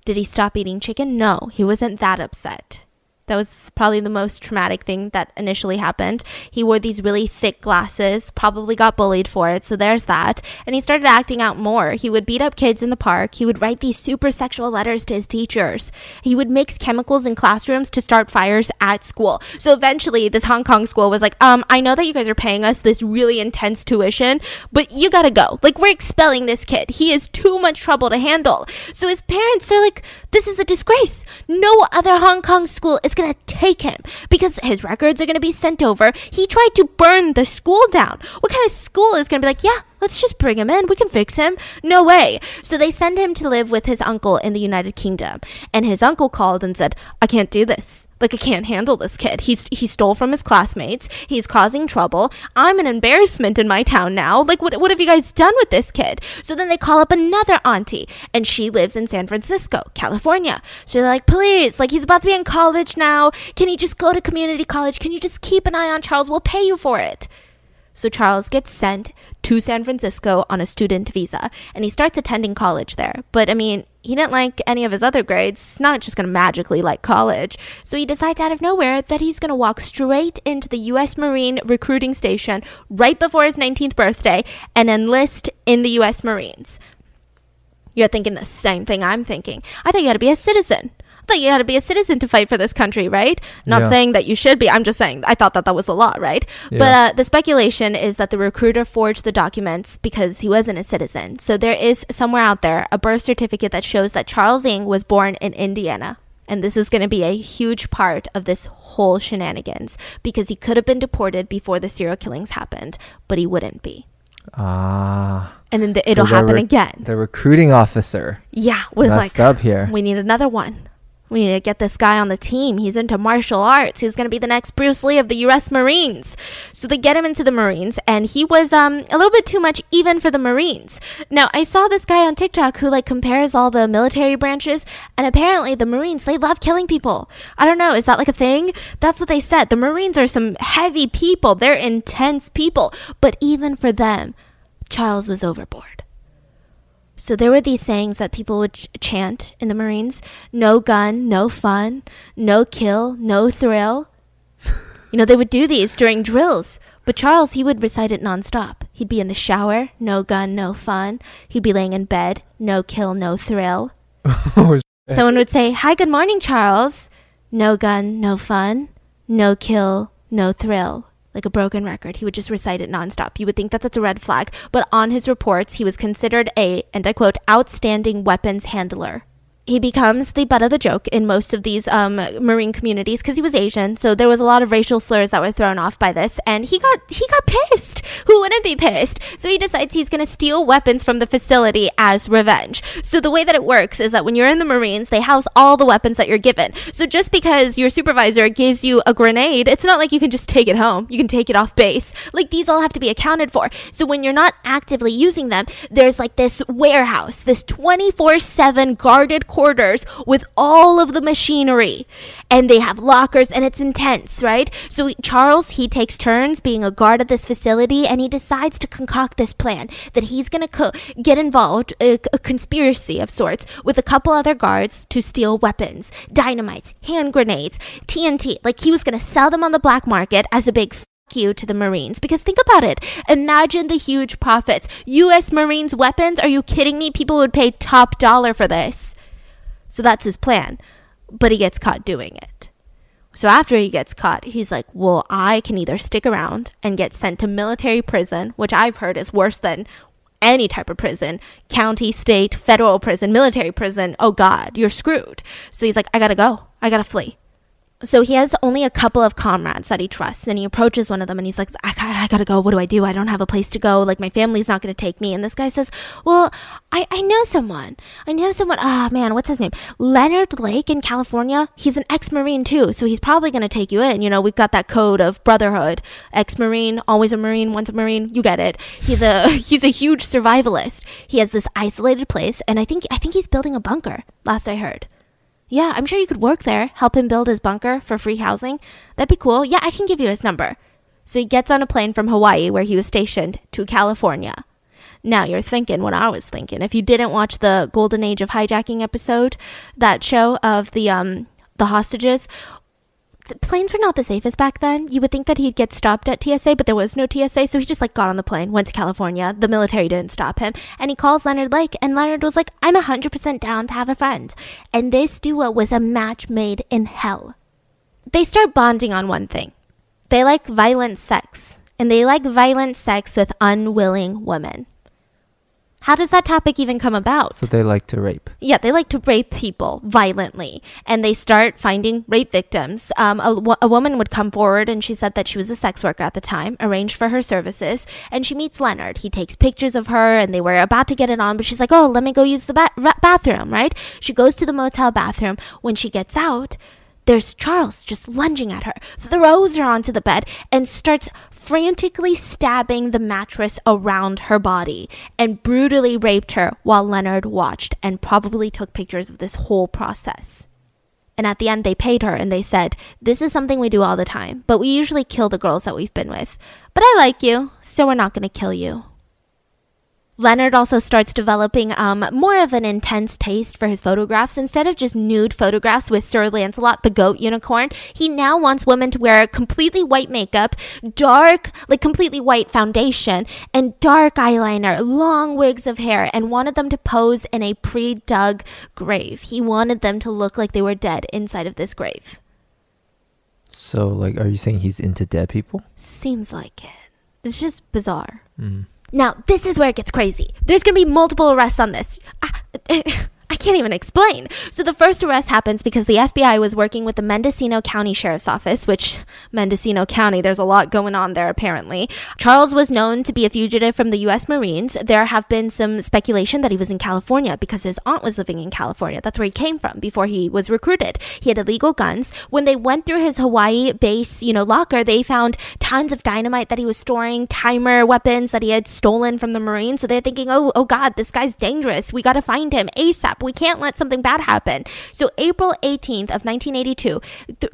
Did he stop eating chicken? No, he wasn't that upset. That was probably the most traumatic thing that initially happened. He wore these really thick glasses, probably got bullied for it, so there's that. And he started acting out more. He would beat up kids in the park. He would write these super sexual letters to his teachers. He would mix chemicals in classrooms to start fires at school. So eventually, this Hong Kong school was like, I know that you guys are paying us this really intense tuition, but you gotta go. Like, we're expelling this kid. He is too much trouble to handle. So his parents, they're like, this is a disgrace. No other Hong Kong school is going to take him because his records are going to be sent over. He tried to burn the school down. What kind of school is going to be like, yeah, let's just bring him in. We can fix him. No way. So they send him to live with his uncle in the United Kingdom. And his uncle called and said, I can't do this. Like, I can't handle this kid. He stole from his classmates. He's causing trouble. I'm an embarrassment in my town now. Like, what have you guys done with this kid? So then they call up another auntie, and she lives in San Francisco, California. So they're like, please, like, he's about to be in college now. Can he just go to community college? Can you just keep an eye on Charles? We'll pay you for it. So Charles gets sent to San Francisco on a student visa, and he starts attending college there. But, I mean, he didn't like any of his other grades. It's not just going to magically like college. So he decides out of nowhere that he's going to walk straight into the U.S. Marine recruiting station right before his 19th birthday and enlist in the U.S. Marines. You're thinking the same thing I'm thinking. I thought you had to be a citizen. like you got to be a citizen to fight for this country, right? Not saying that you should be. I'm just saying I thought that that was the law, right? Yeah. But the speculation is that the recruiter forged the documents because he wasn't a citizen. So there is somewhere out there a birth certificate that shows that Charles Ng was born in Indiana. And this is going to be a huge part of this whole shenanigans because he could have been deported before the serial killings happened, but he wouldn't be. And then it'll happen again. The recruiting officer was like, up here. We need another one. We need to get this guy on the team. He's into martial arts. He's going to be the next Bruce Lee of the U.S. Marines. So they get him into the Marines, and he was a little bit too much even for the Marines. Now, I saw this guy on TikTok who like compares all the military branches, and apparently the Marines, they love killing people. I don't know. Is that like a thing? That's what they said. The Marines are some heavy people. They're intense people. But even for them, Charles was overboard. So there were these sayings that people would chant in the Marines. No gun, no fun, no kill, no thrill. You know, they would do these during drills. But Charles, he would recite it nonstop. He'd be in the shower, no gun, no fun. He'd be laying in bed, no kill, no thrill. Someone would say, hi, good morning, Charles. No gun, no fun, no kill, no thrill. Like a broken record. He would just recite it nonstop. You would think that that's a red flag. But on his reports, he was considered a, and I quote, outstanding weapons handler. He becomes the butt of the joke in most of these Marine communities because he was Asian. So there was a lot of racial slurs that were thrown off by this. And he got pissed. Who wouldn't be pissed? So he decides he's going to steal weapons from the facility as revenge. So the way that it works is that when you're in the Marines, they house all the weapons that you're given. So just because your supervisor gives you a grenade, it's not like you can just take it home. You can take it off base. Like these all have to be accounted for. So when you're not actively using them, there's like this warehouse, this 24/7 guarded quarters with all of the machinery, and they have lockers, and it's intense, right? So Charles, he takes turns being a guard at this facility, and he decides to concoct this plan that he's going to get involved, a conspiracy of sorts, with a couple other guards to steal weapons, dynamites, hand grenades, TNT. Like he was going to sell them on the black market as a big you to the Marines, because think about it. Imagine the huge profits. U.S. Marines weapons? Are you kidding me? People would pay top dollar for this. So that's his plan. But he gets caught doing it. So after he gets caught, he's like, well, I can either stick around and get sent to military prison, which I've heard is worse than any type of prison, county, state, federal prison, military prison. Oh God, you're screwed. So he's like, I gotta go. I gotta flee. So he has only a couple of comrades that he trusts, and he approaches one of them, and he's like, I gotta go. What do? I don't have a place to go. Like, my family's not gonna take me. And this guy says, well, I know someone. Oh, man, what's his name? Leonard Lake in California. He's an ex-Marine, too, so he's probably gonna take you in. You know, we've got that code of brotherhood. Ex-Marine, always a Marine, once a Marine. You get it. He's a huge survivalist. He has this isolated place, and I think he's building a bunker, last I heard. Yeah, I'm sure you could work there, help him build his bunker for free housing. That'd be cool. Yeah, I can give you his number. So he gets on a plane from Hawaii, where he was stationed, to California. Now, you're thinking what I was thinking. If you didn't watch the Golden Age of Hijacking episode, that show of the hostages, the planes were not the safest back then. You would think that he'd get stopped at TSA, but there was no TSA. So he just like got on the plane, went to California. The military didn't stop him. And he calls Leonard Lake, and Leonard was like, I'm 100% down to have a friend. And this duo was a match made in hell. They start bonding on one thing. They like violent sex, and they like violent sex with unwilling women. How does that topic even come about? So they like to rape. Yeah, they like to rape people violently. And they start finding rape victims. A woman would come forward, and she said that she was a sex worker at the time, arranged for her services. And she meets Leonard. He takes pictures of her, and they were about to get it on. But she's like, oh, let me go use the bathroom, right? She goes to the motel bathroom. When she gets out, there's Charles just lunging at her, throws her onto the bed, and starts frantically stabbing the mattress around her body, and brutally raped her while Leonard watched and probably took pictures of this whole process. And at the end, they paid her, and they said, this is something we do all the time, but we usually kill the girls that we've been with. But I like you, so we're not going to kill you. Leonard also starts developing more of an intense taste for his photographs. Instead of just nude photographs with Sir Lancelot, the goat unicorn, he now wants women to wear completely white makeup, dark, like completely white foundation, and dark eyeliner, long wigs of hair, and wanted them to pose in a pre-dug grave. He wanted them to look like they were dead inside of this grave. So, like, are you saying he's into dead people? Seems like it. It's just bizarre. Mm. Now, this is where it gets crazy. There's going to be multiple arrests on this. I can't even explain. So the first arrest happens because the FBI was working with the Mendocino County Sheriff's Office, which Mendocino County, there's a lot going on there apparently. Charles was known to be a fugitive from the U.S. Marines. There have been some speculation that he was in California because his aunt was living in California. That's where he came from before he was recruited. He had illegal guns. When they went through his Hawaii base, locker, they found tons of dynamite that he was storing, timer weapons that he had stolen from the Marines. So they're thinking, oh God, this guy's dangerous. We got to find him ASAP. We can't let something bad happen. So April 18th of 1982,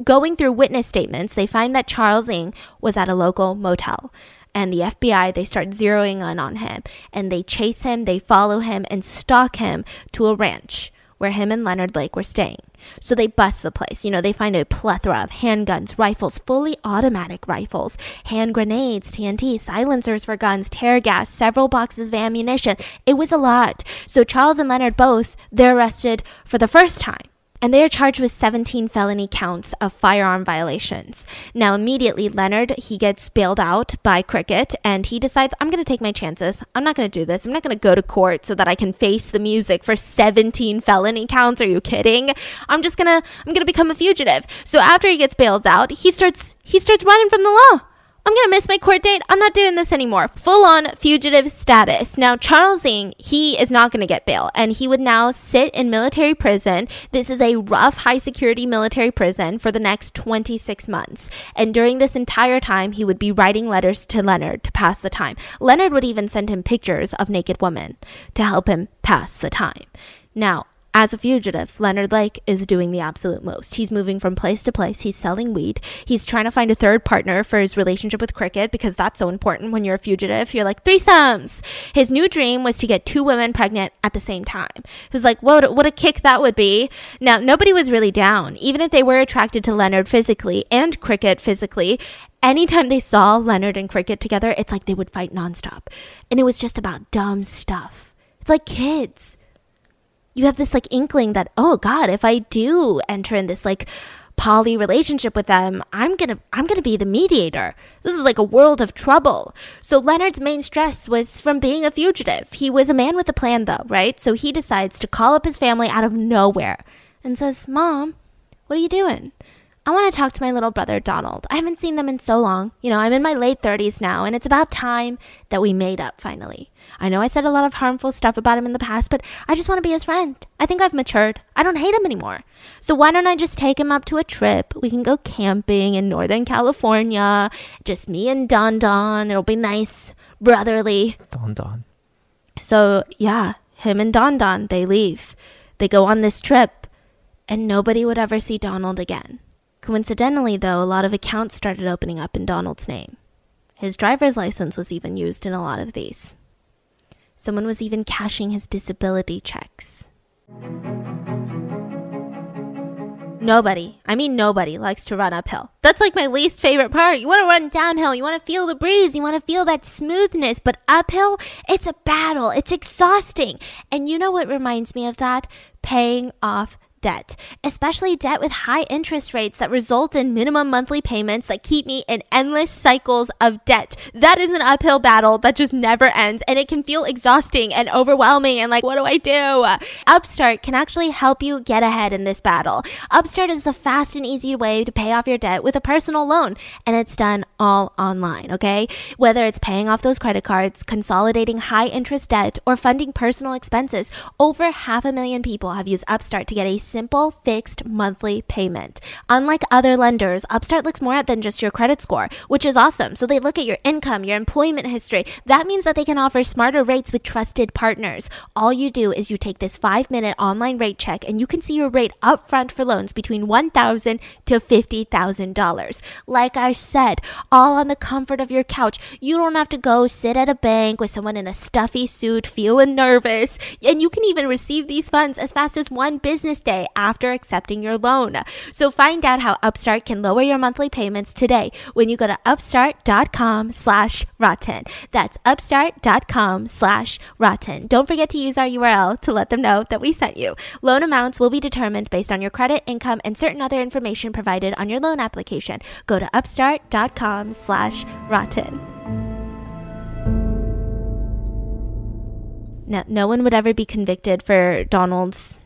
going through witness statements, they find that Charles Ng was at a local motel. And the FBI, they start zeroing in on him. And they chase him, they follow him, and stalk him to a ranch where him and Leonard Lake were staying. So they bust the place. They find a plethora of handguns, rifles, fully automatic rifles, hand grenades, TNT, silencers for guns, tear gas, several boxes of ammunition. It was a lot. So Charles and Leonard both, they're arrested for the first time. And they are charged with 17 felony counts of firearm violations. Now, immediately, Leonard, he gets bailed out by Cricket, and he decides, I'm going to take my chances. I'm not going to do this. I'm not going to go to court so that I can face the music for 17 felony counts. Are you kidding? I'm going to become a fugitive. So after he gets bailed out, he starts running from the law. I'm going to miss my court date. I'm not doing this anymore. Full-on fugitive status. Now, Charles Ng, he is not going to get bail, and he would now sit in military prison. This is a rough, high-security military prison for the next 26 months. And during this entire time, he would be writing letters to Leonard to pass the time. Leonard would even send him pictures of naked women to help him pass the time. Now, as a fugitive, Leonard Lake is doing the absolute most. He's moving from place to place. He's selling weed. He's trying to find a third partner for his relationship with Cricket because that's so important when you're a fugitive. You're like, threesomes. His new dream was to get two women pregnant at the same time. He was like, what a kick that would be. Now, nobody was really down. Even if they were attracted to Leonard physically and Cricket physically, anytime they saw Leonard and Cricket together, it's like they would fight nonstop. And it was just about dumb stuff. It's like kids. You have this like inkling that, oh God, if I do enter in this like poly relationship with them, I'm gonna be the mediator. This is like a world of trouble. So Leonard's main stress was from being a fugitive. He was a man with a plan though, right? So he decides to call up his family out of nowhere and says, Mom, what are you doing? I want to talk to my little brother, Donald. I haven't seen them in so long. I'm in my late 30s now, and it's about time that we made up finally. I know I said a lot of harmful stuff about him in the past, but I just want to be his friend. I think I've matured. I don't hate him anymore. So why don't I just take him up to a trip? We can go camping in Northern California. Just me and Don Don. It'll be nice, brotherly. Don Don. So, yeah, him and Don Don, they leave. They go on this trip, and nobody would ever see Donald again. Coincidentally, though, a lot of accounts started opening up in Donald's name. His driver's license was even used in a lot of these. Someone was even cashing his disability checks. Nobody likes to run uphill. That's like my least favorite part. You want to run downhill. You want to feel the breeze. You want to feel that smoothness. But uphill, it's a battle. It's exhausting. And you know what reminds me of that? Paying off debt, especially debt with high interest rates that result in minimum monthly payments that keep me in endless cycles of debt. That is an uphill battle that just never ends, and it can feel exhausting and overwhelming and like, what do I do? Upstart can actually help you get ahead in this battle. Upstart is the fast and easy way to pay off your debt with a personal loan, and it's done all online, okay? Whether it's paying off those credit cards, consolidating high interest debt, or funding personal expenses, over 500,000 people have used Upstart to get a simple, fixed monthly payment. Unlike other lenders, Upstart looks more at than just your credit score, which is awesome. So they look at your income, your employment history. That means that they can offer smarter rates with trusted partners. All you do is you take this 5-minute online rate check and you can see your rate upfront for loans between $1,000 to $50,000. Like I said, all on the comfort of your couch. You don't have to go sit at a bank with someone in a stuffy suit feeling nervous. And you can even receive these funds as fast as one business day after accepting your loan. So find out how Upstart can lower your monthly payments today when you go to upstart.com/rotten. That's upstart.com/rotten. Don't forget to use our URL to let them know that we sent you. Loan amounts will be determined based on your credit, income, and certain other information provided on your loan application. Go to upstart.com/rotten. Now, no one would ever be convicted for Donald's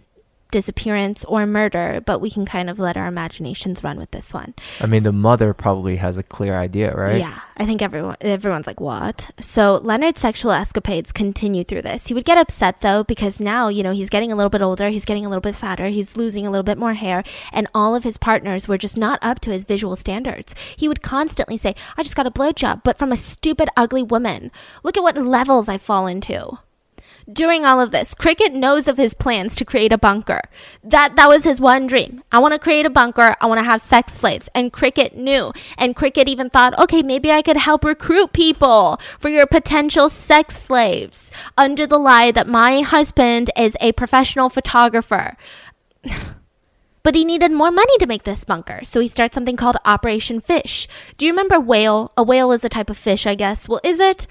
disappearance or murder, but we can kind of let our imaginations run with this one. I mean, the mother probably has a clear idea, right? Yeah, I think everyone's like, what? So Leonard's sexual escapades continue through this. He would get upset, though, because now, you know, he's getting a little bit older, he's getting a little bit fatter, he's losing a little bit more hair, and all of his partners were just not up to his visual standards. He would constantly say, I just got a blowjob, but from a stupid, ugly woman. Look at what levels I've fallen to. During all of this, Cricket knows of his plans to create a bunker. That was his one dream. I want to create a bunker. I want to have sex slaves. And Cricket knew. And Cricket even thought, okay, maybe I could help recruit people for your potential sex slaves under the lie that my husband is a professional photographer. But he needed more money to make this bunker, so he starts something called Operation Fish. Do you remember whale? A whale is a type of fish, I guess. Well, is it?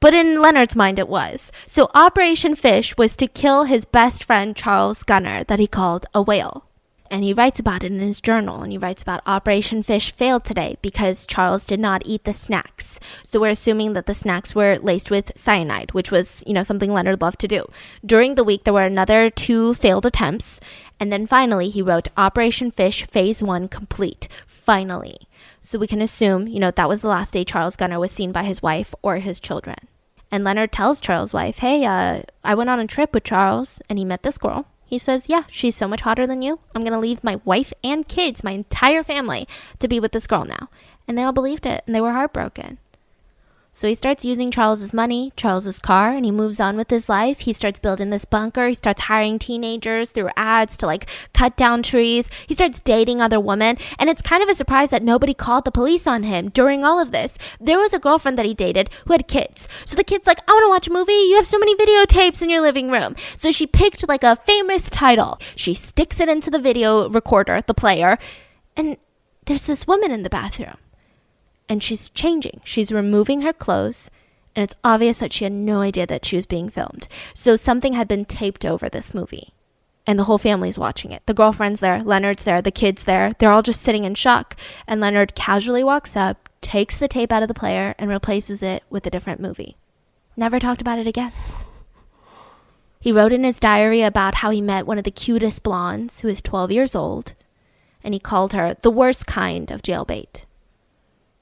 But in Leonard's mind, it was. So Operation Fish was to kill his best friend, Charles Gunnar, that he called a whale. And he writes about it in his journal. And he writes about Operation Fish failed today because Charles did not eat the snacks. So we're assuming that the snacks were laced with cyanide, which was, you know, something Leonard loved to do. During the week, there were another 2 failed attempts. And then finally, he wrote Operation Fish Phase 1 complete. Finally. So we can assume, you know, that was the last day Charles Gunnar was seen by his wife or his children. And Leonard tells Charles' wife, hey, I went on a trip with Charles and he met this girl. He says, yeah, she's so much hotter than you. I'm going to leave my wife and kids, my entire family, to be with this girl now. And they all believed it and they were heartbroken. So he starts using Charles' money, Charles' car, and he moves on with his life. He starts building this bunker. He starts hiring teenagers through ads to, like, cut down trees. He starts dating other women. And it's kind of a surprise that nobody called the police on him during all of this. There was a girlfriend that he dated who had kids. So the kid's like, I want to watch a movie. You have so many videotapes in your living room. So she picked, like, a famous title. She sticks it into the video recorder, the player, and there's this woman in the bathroom. And she's changing. She's removing her clothes. And it's obvious that she had no idea that she was being filmed. So something had been taped over this movie. And the whole family's watching it. The girlfriend's there. Leonard's there. The kid's there. They're all just sitting in shock. And Leonard casually walks up, takes the tape out of the player, and replaces it with a different movie. Never talked about it again. He wrote in his diary about how he met one of the cutest blondes who is 12 years old. And he called her the worst kind of jailbait.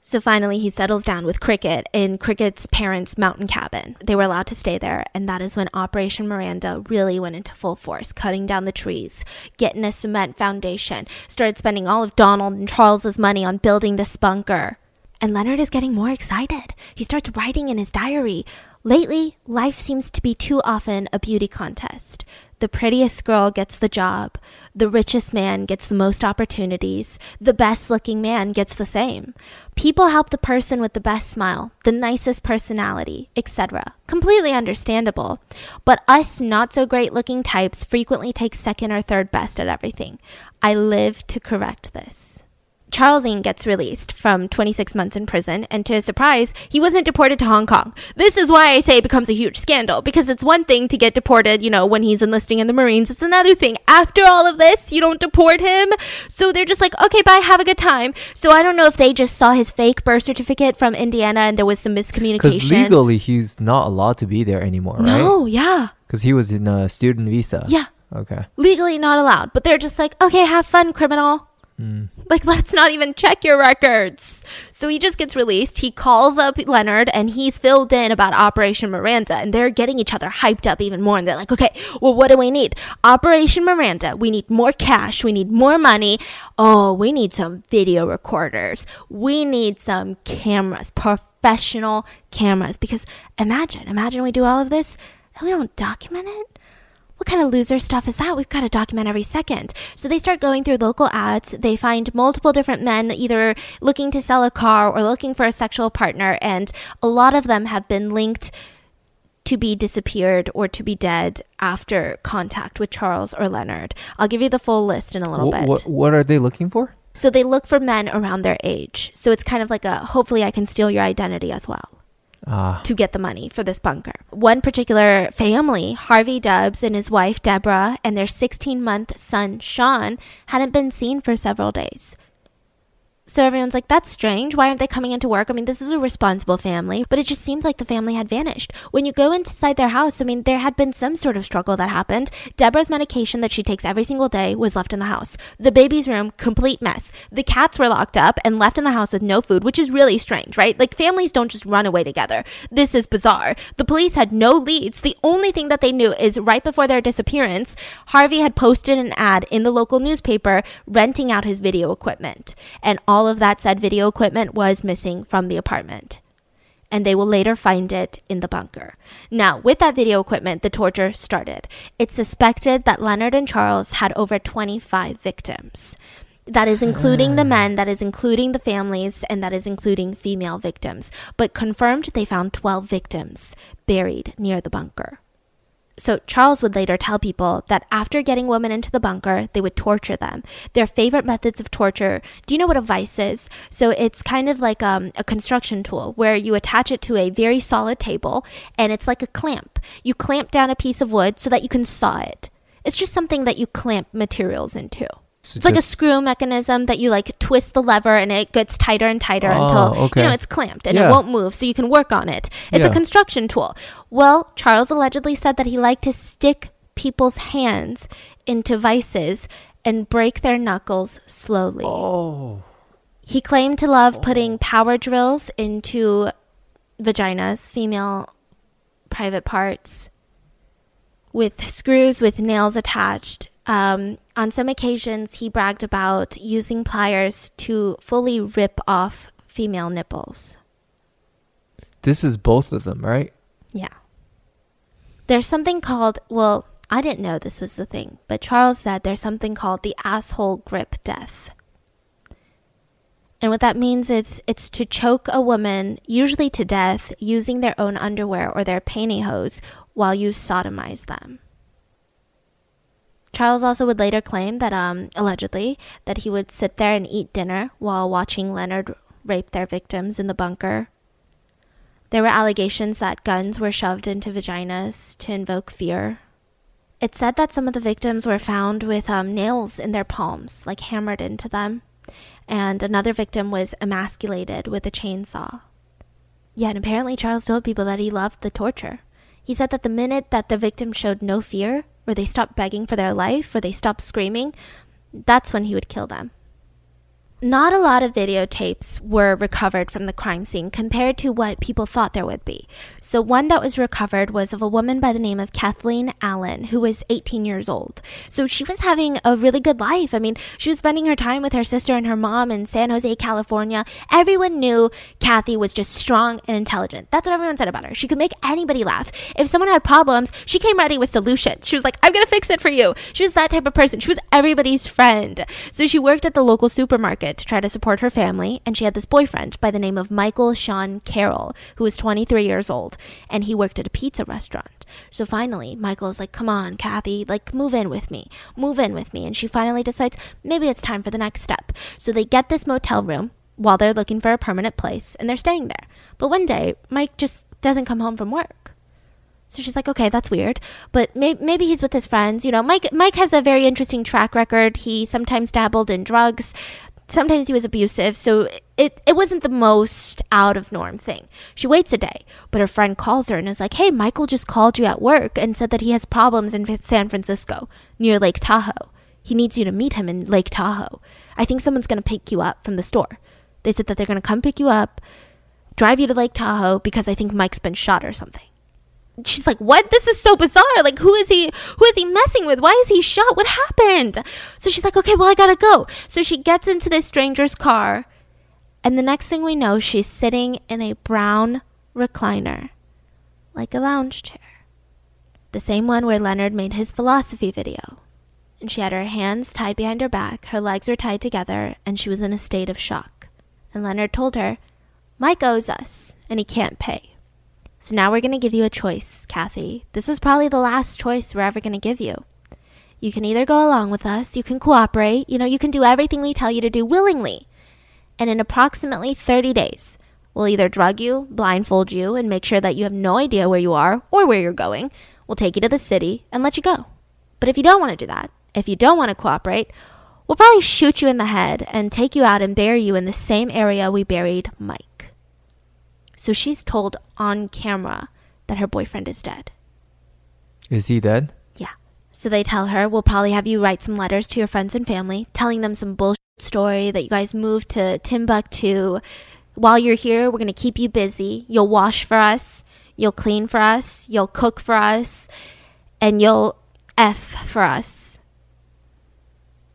So finally, he settles down with Cricket in Cricket's parents' mountain cabin. They were allowed to stay there, and that is when Operation Miranda really went into full force, cutting down the trees, getting a cement foundation, started spending all of Donald and Charles's money on building this bunker. And Leonard is getting more excited. He starts writing in his diary, lately, life seems to be too often a beauty contest. The prettiest girl gets the job. The richest man gets the most opportunities. The best-looking man gets the same. People help the person with the best smile, the nicest personality, etc. Completely understandable. But us not-so-great-looking types frequently take second or third best at everything. I live to correct this. Charles Ng gets released from 26 months in prison, and to his surprise, he wasn't deported to Hong Kong. This is why I say it becomes a huge scandal, because it's one thing to get deported, you know, when he's enlisting in the Marines. It's another thing. After all of this, you don't deport him. So they're just like, okay, bye, have a good time. So I don't know if they just saw his fake birth certificate from Indiana and there was some miscommunication. Because legally, he's not allowed to be there anymore, right? No, yeah. Because he was in a student visa. Yeah. Okay. Legally not allowed, but they're just like, okay, have fun, criminal. Like, let's not even check your records. So he just gets released. He calls up Leonard and he's filled in about Operation Miranda, and they're getting each other hyped up even more. And they're like, okay, well, what do we need? Operation Miranda. We need more cash. We need more money. Oh, we need some video recorders. We need some cameras, professional cameras. Because imagine we do all of this and we don't document it. What kind of loser stuff is that? We've got to document every second. So they start going through local ads. They find multiple different men either looking to sell a car or looking for a sexual partner. And a lot of them have been linked to be disappeared or to be dead after contact with Charles or Leonard. I'll give you the full list in a little bit. What are they looking for? So they look for men around their age. So it's kind of like a, hopefully I can steal your identity as well. To get the money for this bunker. One particular family, Harvey Dubs and his wife Deborah and their 16-month son Sean, hadn't been seen for several days. So everyone's like, that's strange. Why aren't they coming into work? I mean, this is a responsible family, but it just seemed like the family had vanished. When you go inside their house, I mean, there had been some sort of struggle that happened. Deborah's medication that she takes every single day was left in the house. The baby's room, complete mess. The cats were locked up and left in the house with no food, which is really strange, right? Like, families don't just run away together. This is bizarre. The police had no leads. The only thing that they knew is right before their disappearance, Harvey had posted an ad in the local newspaper renting out his video equipment. And all of that said video equipment was missing from the apartment. And they will later find it in the bunker. Now, with that video equipment, the torture started. It's suspected that Leonard and Charles had over 25 victims. That is including the men, that is including the families, and that is including female victims. But confirmed, they found 12 victims buried near the bunker. So Charles would later tell people that after getting women into the bunker, they would torture them. Their favorite methods of torture, do you know what a vise is? So it's kind of like a construction tool where you attach it to a very solid table and it's like a clamp. You clamp down a piece of wood so that you can saw it. It's just something that you clamp materials into. So it's like a screw mechanism that you like twist the lever and it gets tighter and tighter until, you know, it's clamped and it won't move so you can work on it. It's a construction tool. Well, Charles allegedly said that he liked to stick people's hands into vices and break their knuckles slowly. Oh. He claimed to love putting power drills into vaginas, female private parts, with screws with nails attached. On some occasions, he bragged about using pliers to fully rip off female nipples. This is both of them, right? Yeah. There's something called, well, I didn't know this was the thing, but Charles said there's something called the asshole grip death. And what that means is it's to choke a woman, usually to death, using their own underwear or their pantyhose while you sodomize them. Charles also would later claim that, allegedly, that he would sit there and eat dinner while watching Leonard rape their victims in the bunker. There were allegations that guns were shoved into vaginas to invoke fear. It's said that some of the victims were found with nails in their palms, like hammered into them, and another victim was emasculated with a chainsaw. Yeah, and apparently Charles told people that he loved the torture. He said that the minute that the victim showed no fear, or they stopped begging for their life, or they stopped screaming, that's when he would kill them. Not a lot of videotapes were recovered from the crime scene compared to what people thought there would be. So one that was recovered was of a woman by the name of Kathleen Allen, who was 18 years old. So she was having a really good life. I mean, she was spending her time with her sister and her mom in San Jose, California. Everyone knew Kathy was just strong and intelligent. That's what everyone said about her. She could make anybody laugh. If someone had problems, she came ready with solutions. She was like, I'm going to fix it for you. She was that type of person. She was everybody's friend. So she worked at the local supermarket to try to support her family, and she had this boyfriend by the name of Michael Sean Carroll, who was 23 years old, and he worked at a pizza restaurant. So finally, Michael's like, come on, Kathy, like, move in with me. And she finally decides, maybe it's time for the next step. So they get this motel room while they're looking for a permanent place, and they're staying there. But one day, Mike just doesn't come home from work. So she's like, okay, that's weird, but maybe he's with his friends. You know, Mike has a very interesting track record. He sometimes dabbled in drugs. Sometimes he was abusive, so it wasn't the most out-of-norm thing. She waits a day, but her friend calls her and is like, hey, Michael just called you at work and said that he has problems in San Francisco, near Lake Tahoe. He needs you to meet him in Lake Tahoe. I think someone's going to pick you up from the store. They said that they're going to come pick you up, drive you to Lake Tahoe because I think Mike's been shot or something. She's like, what? This is so bizarre. Like, who is he messing with? Why is he shot? What happened? So she's like, okay, well, I got to go. So she gets into this stranger's car. And the next thing we know, she's sitting in a brown recliner, like a lounge chair. The same one where Leonard made his philosophy video. And she had her hands tied behind her back, her legs were tied together, and she was in a state of shock. And Leonard told her, Mike owes us, and he can't pay. So now we're going to give you a choice, Kathy. This is probably the last choice we're ever going to give you. You can either go along with us, you can cooperate, you can do everything we tell you to do willingly. And in approximately 30 days, we'll either drug you, blindfold you, and make sure that you have no idea where you are or where you're going. We'll take you to the city and let you go. But if you don't want to do that, if you don't want to cooperate, we'll probably shoot you in the head and take you out and bury you in the same area we buried Mike. So she's told on camera that her boyfriend is dead. Is he dead? Yeah. So they tell her, we'll probably have you write some letters to your friends and family, telling them some bullshit story that you guys moved to Timbuktu. While you're here, we're going to keep you busy. You'll wash for us. You'll clean for us. You'll cook for us. And you'll F for us.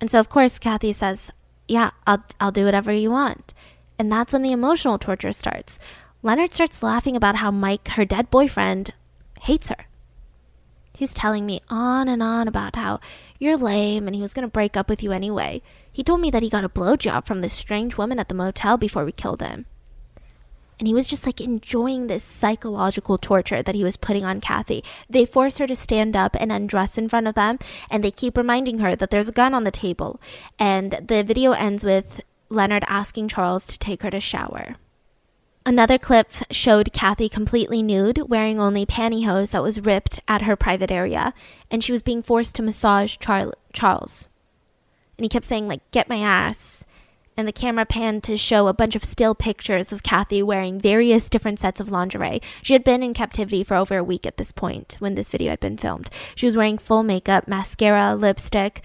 And so, of course, Kathy says, yeah, I'll do whatever you want. And that's when the emotional torture starts. Leonard starts laughing about how Mike, her dead boyfriend, hates her. He's telling me on and on about how you're lame and he was going to break up with you anyway. He told me that he got a blowjob from this strange woman at the motel before we killed him. And he was just like enjoying this psychological torture that he was putting on Kathy. They force her to stand up and undress in front of them. And they keep reminding her that there's a gun on the table. And the video ends with Leonard asking Charles to take her to shower. Another clip showed Kathy completely nude, wearing only pantyhose that was ripped at her private area. And she was being forced to massage Charles. And he kept saying, like, get my ass. And the camera panned to show a bunch of still pictures of Kathy wearing various different sets of lingerie. She had been in captivity for over a week at this point when this video had been filmed. She was wearing full makeup, mascara, lipstick.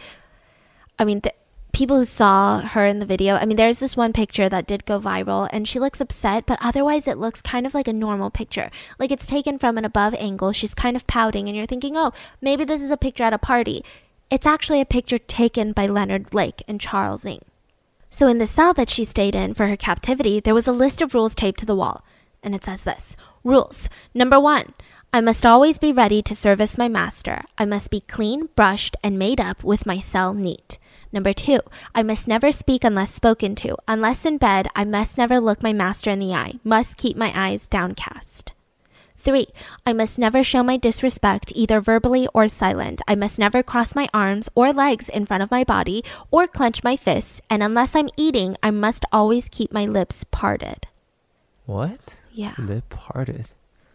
I mean, people who saw her in the video, I mean, there's this one picture that did go viral, and she looks upset, but otherwise it looks kind of like a normal picture. Like, it's taken from an above angle. She's kind of pouting, and you're thinking, oh, maybe this is a picture at a party. It's actually a picture taken by Leonard Lake and Charles Ng. So in the cell that she stayed in for her captivity, there was a list of rules taped to the wall. And it says this. Rules. Number 1. I must always be ready to service my master. I must be clean, brushed, and made up with my cell neat. Number 2. I must never speak unless spoken to. Unless in bed, I must never look my master in the eye. Must keep my eyes downcast. 3. I must never show my disrespect, either verbally or silent. I must never cross my arms or legs in front of my body or clench my fists. And unless I'm eating, I must always keep my lips parted. What? Yeah. Lip parted.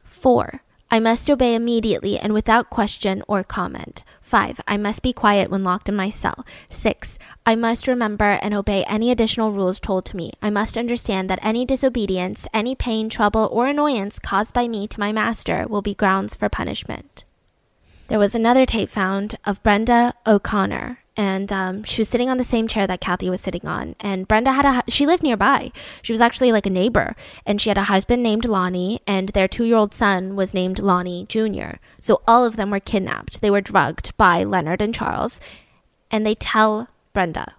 4. I must obey immediately and without question or comment. 5. I must be quiet when locked in my cell. 6. I must remember and obey any additional rules told to me. I must understand that any disobedience, any pain, trouble, or annoyance caused by me to my master will be grounds for punishment. There was another tape found of Brenda O'Connor, and she was sitting on the same chair that Kathy was sitting on. And Brenda she lived nearby. She was actually like a neighbor, and she had a husband named Lonnie, and their 2-year-old son was named Lonnie Jr. So all of them were kidnapped. They were drugged by Leonard and Charles, and they tell Brenda,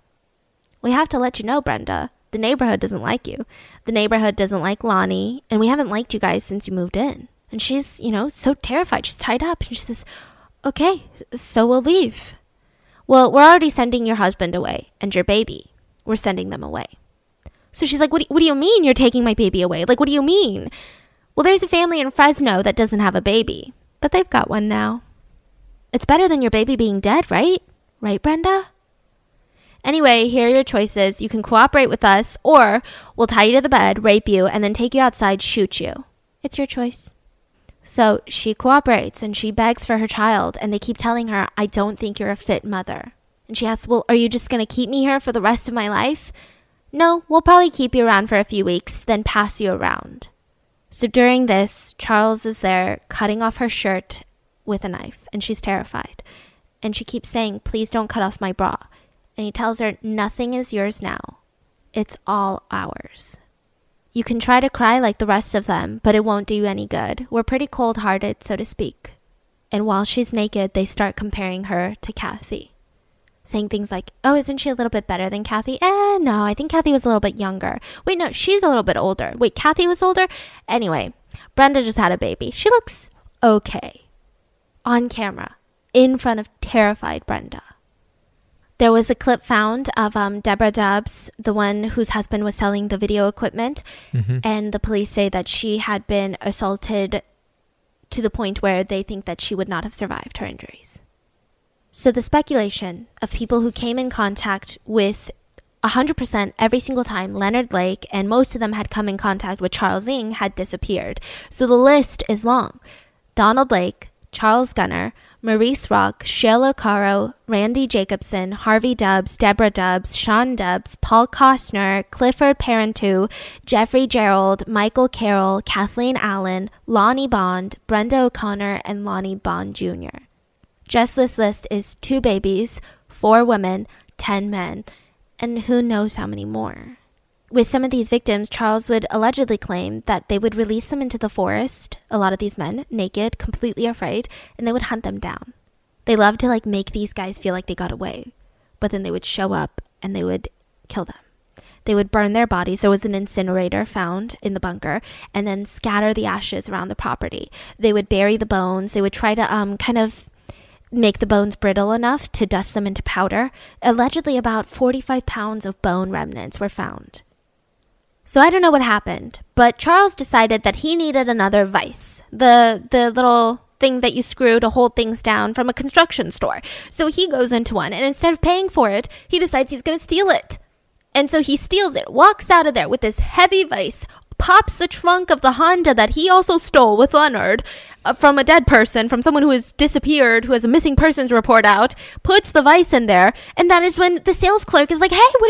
we have to let you know, Brenda, the neighborhood doesn't like you. The neighborhood doesn't like Lonnie, and we haven't liked you guys since you moved in. And she's, so terrified. She's tied up, and she says, okay, so we'll leave. Well, we're already sending your husband away and your baby. We're sending them away. So she's like, what do you mean you're taking my baby away? Like, what do you mean? Well, there's a family in Fresno that doesn't have a baby, but they've got one now. It's better than your baby being dead, right? Right, Brenda? Anyway, here are your choices. You can cooperate with us, or we'll tie you to the bed, rape you, and then take you outside, shoot you. It's your choice. So she cooperates and she begs for her child, and they keep telling her, I don't think you're a fit mother. And she asks, well, are you just going to keep me here for the rest of my life? No, we'll probably keep you around for a few weeks, then pass you around. So during this, Charles is there cutting off her shirt with a knife, and she's terrified. And she keeps saying, please don't cut off my bra. and he tells her, nothing is yours now. It's all ours. You can try to cry like the rest of them, but it won't do you any good. We're pretty cold-hearted, so to speak. And while she's naked, they start comparing her to Kathy, saying things like, oh, isn't she a little bit better than Kathy? No, I think Kathy was a little bit younger. Wait, no, she's a little bit older. Wait, Kathy was older? Anyway, Brenda just had a baby. She looks okay. On camera, in front of terrified Brenda. There was a clip found of Deborah Dubs, the one whose husband was selling the video equipment, and the police say that she had been assaulted to the point where they think that she would not have survived her injuries. So the speculation of people who came in contact with 100% every single time Leonard Lake, and most of them had come in contact with Charles Ng, had disappeared. So the list is long. Donald Lake, Charles Gunnar, Maurice Rock, Sheila Caro, Randy Jacobson, Harvey Dubs, Deborah Dubs, Sean Dubs, Paul Costner, Clifford Parenteau, Jeffrey Gerald, Michael Carroll, Kathleen Allen, Lonnie Bond, Brenda O'Connor, and Lonnie Bond Jr. Just this list is 2 babies, 4 women, 10 men, and who knows how many more. With some of these victims, Charles would allegedly claim that they would release them into the forest, a lot of these men, naked, completely afraid, and they would hunt them down. They loved to, make these guys feel like they got away, but then they would show up and they would kill them. They would burn their bodies. There was an incinerator found in the bunker, and then scatter the ashes around the property. They would bury the bones. They would try to make the bones brittle enough to dust them into powder. Allegedly, about 45 pounds of bone remnants were found. So I don't know what happened, but Charles decided that he needed another vice, the little thing that you screw to hold things down from a construction store. So he goes into one, and instead of paying for it, he decides he's going to steal it. And so he steals it, walks out of there with this heavy vice, pops the trunk of the Honda that he also stole with Leonard from a dead person, from someone who has disappeared, who has a missing persons report out, puts the vice in there, and that is when the sales clerk is like, hey, what are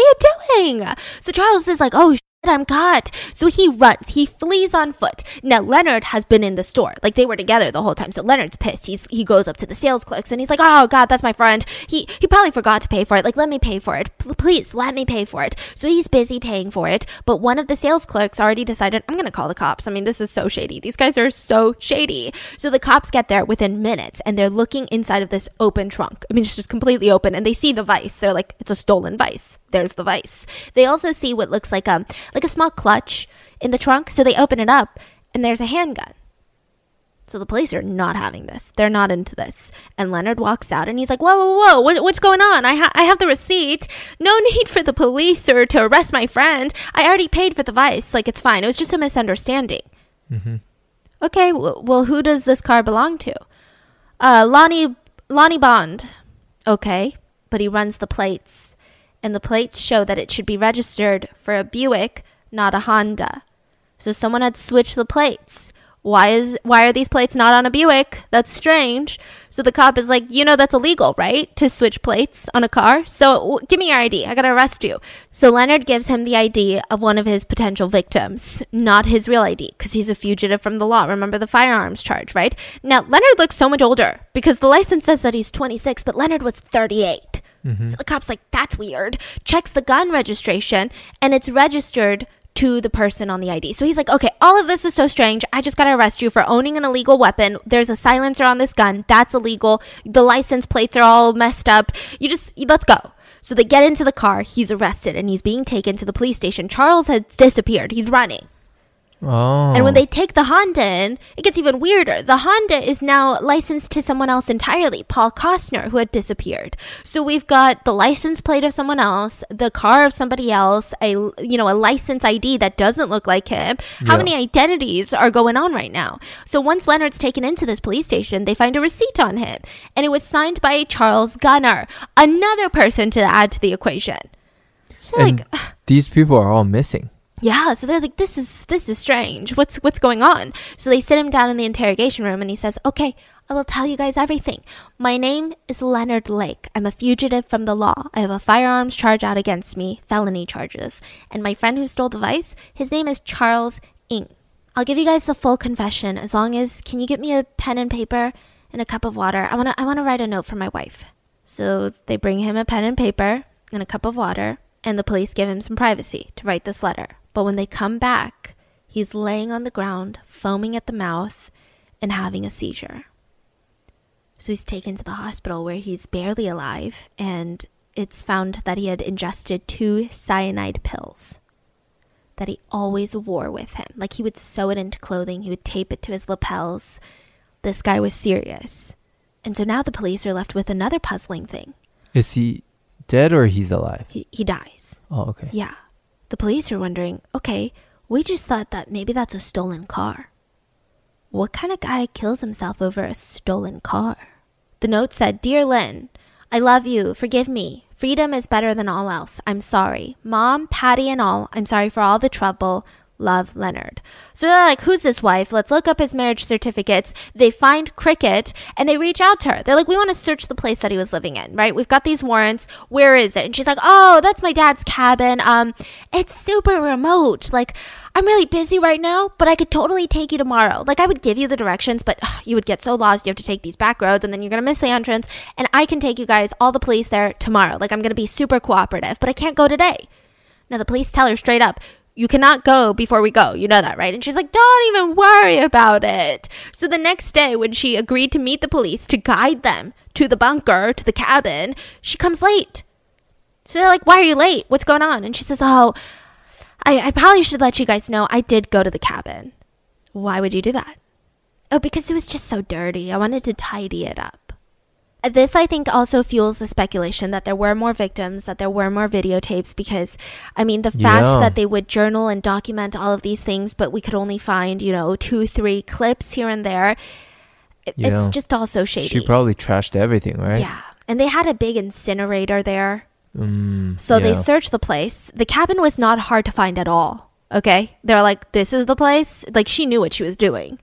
you doing? So Charles is like, oh, I'm caught. So he runs. He flees on foot. Now, Leonard has been in the store. They were together the whole time. So Leonard's pissed. He goes up to the sales clerks and he's like, oh, God, that's my friend. He probably forgot to pay for it. Let me pay for it. Please, let me pay for it. So he's busy paying for it. But one of the sales clerks already decided, I'm going to call the cops. I mean, this is so shady. These guys are so shady. So the cops get there within minutes and they're looking inside of this open trunk. I mean, it's just completely open. And they see the vice. They're like, it's a stolen vice. There's the vice. They also see what looks like a small clutch in the trunk. So they open it up and there's a handgun. So the police are not having this. They're not into this. And Leonard walks out and he's like, whoa, what's going on? I have the receipt. No need for the police or to arrest my friend. I already paid for the vice. It's fine. It was just a misunderstanding. Mm-hmm. Okay, well, who does this car belong to? Lonnie Bond. Okay, but he runs the plates. And the plates show that it should be registered for a Buick, not a Honda. So someone had switched the plates. Why are these plates not on a Buick? That's strange. So the cop is like, that's illegal, right? To switch plates on a car. So give me your ID. I got to arrest you. So Leonard gives him the ID of one of his potential victims, not his real ID, because he's a fugitive from the law. Remember the firearms charge, right? Now, Leonard looks so much older because the license says that he's 26, but Leonard was 38. Mm-hmm. So the cop's like, that's weird, checks the gun registration, and it's registered to the person on the ID. So he's like, okay, all of this is so strange. I just got to arrest you for owning an illegal weapon. There's a silencer on this gun. That's illegal. The license plates are all messed up. Let's go. So they get into the car. He's arrested, and he's being taken to the police station. Charles has disappeared. He's running. Oh. And when they take the Honda in, it gets even weirder. The Honda is now licensed to someone else entirely, Paul Costner, who had disappeared. So we've got the license plate of someone else, the car of somebody else, a license ID that doesn't look like him. How many identities are going on right now? So once Leonard's taken into this police station, they find a receipt on him. And it was signed by Charles Gunnar, another person to add to the equation. So these people are all missing. Yeah, so they're like, this is strange. What's going on? So they sit him down in the interrogation room and he says, okay, I will tell you guys everything. My name is Leonard Lake. I'm a fugitive from the law. I have a firearms charge out against me, felony charges. And my friend who stole the vice, his name is Charles Ng. I'll give you guys the full confession as long as, can you get me a pen and paper and a cup of water? I wanna write a note for my wife. So they bring him a pen and paper and a cup of water, and the police give him some privacy to write this letter. But when they come back, he's laying on the ground, foaming at the mouth, and having a seizure. So he's taken to the hospital where he's barely alive, and it's found that he had ingested 2 cyanide pills that he always wore with him. Like, he would sew it into clothing, he would tape it to his lapels. This guy was serious. And so now the police are left with another puzzling thing. Is he dead or he's alive? He dies. Oh, okay. Yeah. The police are wondering, okay, we just thought that maybe that's a stolen car. What kind of guy kills himself over a stolen car? The note said, "Dear Lynn, I love you. Forgive me. Freedom is better than all else. I'm sorry. Mom, Patty, and all. I'm sorry for all the trouble. Love, Leonard." So they're like, who's this wife? Let's look up his marriage certificates. They find Cricket and they reach out to her. They're like, we want to search the place that he was living in, right? We've got these warrants. Where is it? And she's like, oh, that's my dad's cabin. It's super remote. Like, I'm really busy right now, but I could totally take you tomorrow. Like, I would give you the directions, but you would get so lost. You have to take these back roads and then you're going to miss the entrance. And I can take you guys, all the police there tomorrow. Like, I'm going to be super cooperative, but I can't go today. Now the police tell her straight up, you cannot go before we go. You know that, right? And she's like, don't even worry about it. So the next day when she agreed to meet the police to guide them to the bunker, to the cabin, she comes late. So they're like, why are you late? What's going on? And she says, oh, I probably should let you guys know I did go to the cabin. Why would you do that? Oh, because it was just so dirty. I wanted to tidy it up. This, I think, also fuels the speculation that there were more victims, that there were more videotapes, because, I mean, the fact that they would journal and document all of these things, but we could only find, 2-3 clips here and there. It's just all so shady. She probably trashed everything, right? Yeah. And they had a big incinerator there. So they searched the place. The cabin was not hard to find at all, okay? They're like, this is the place? Like, she knew what she was doing.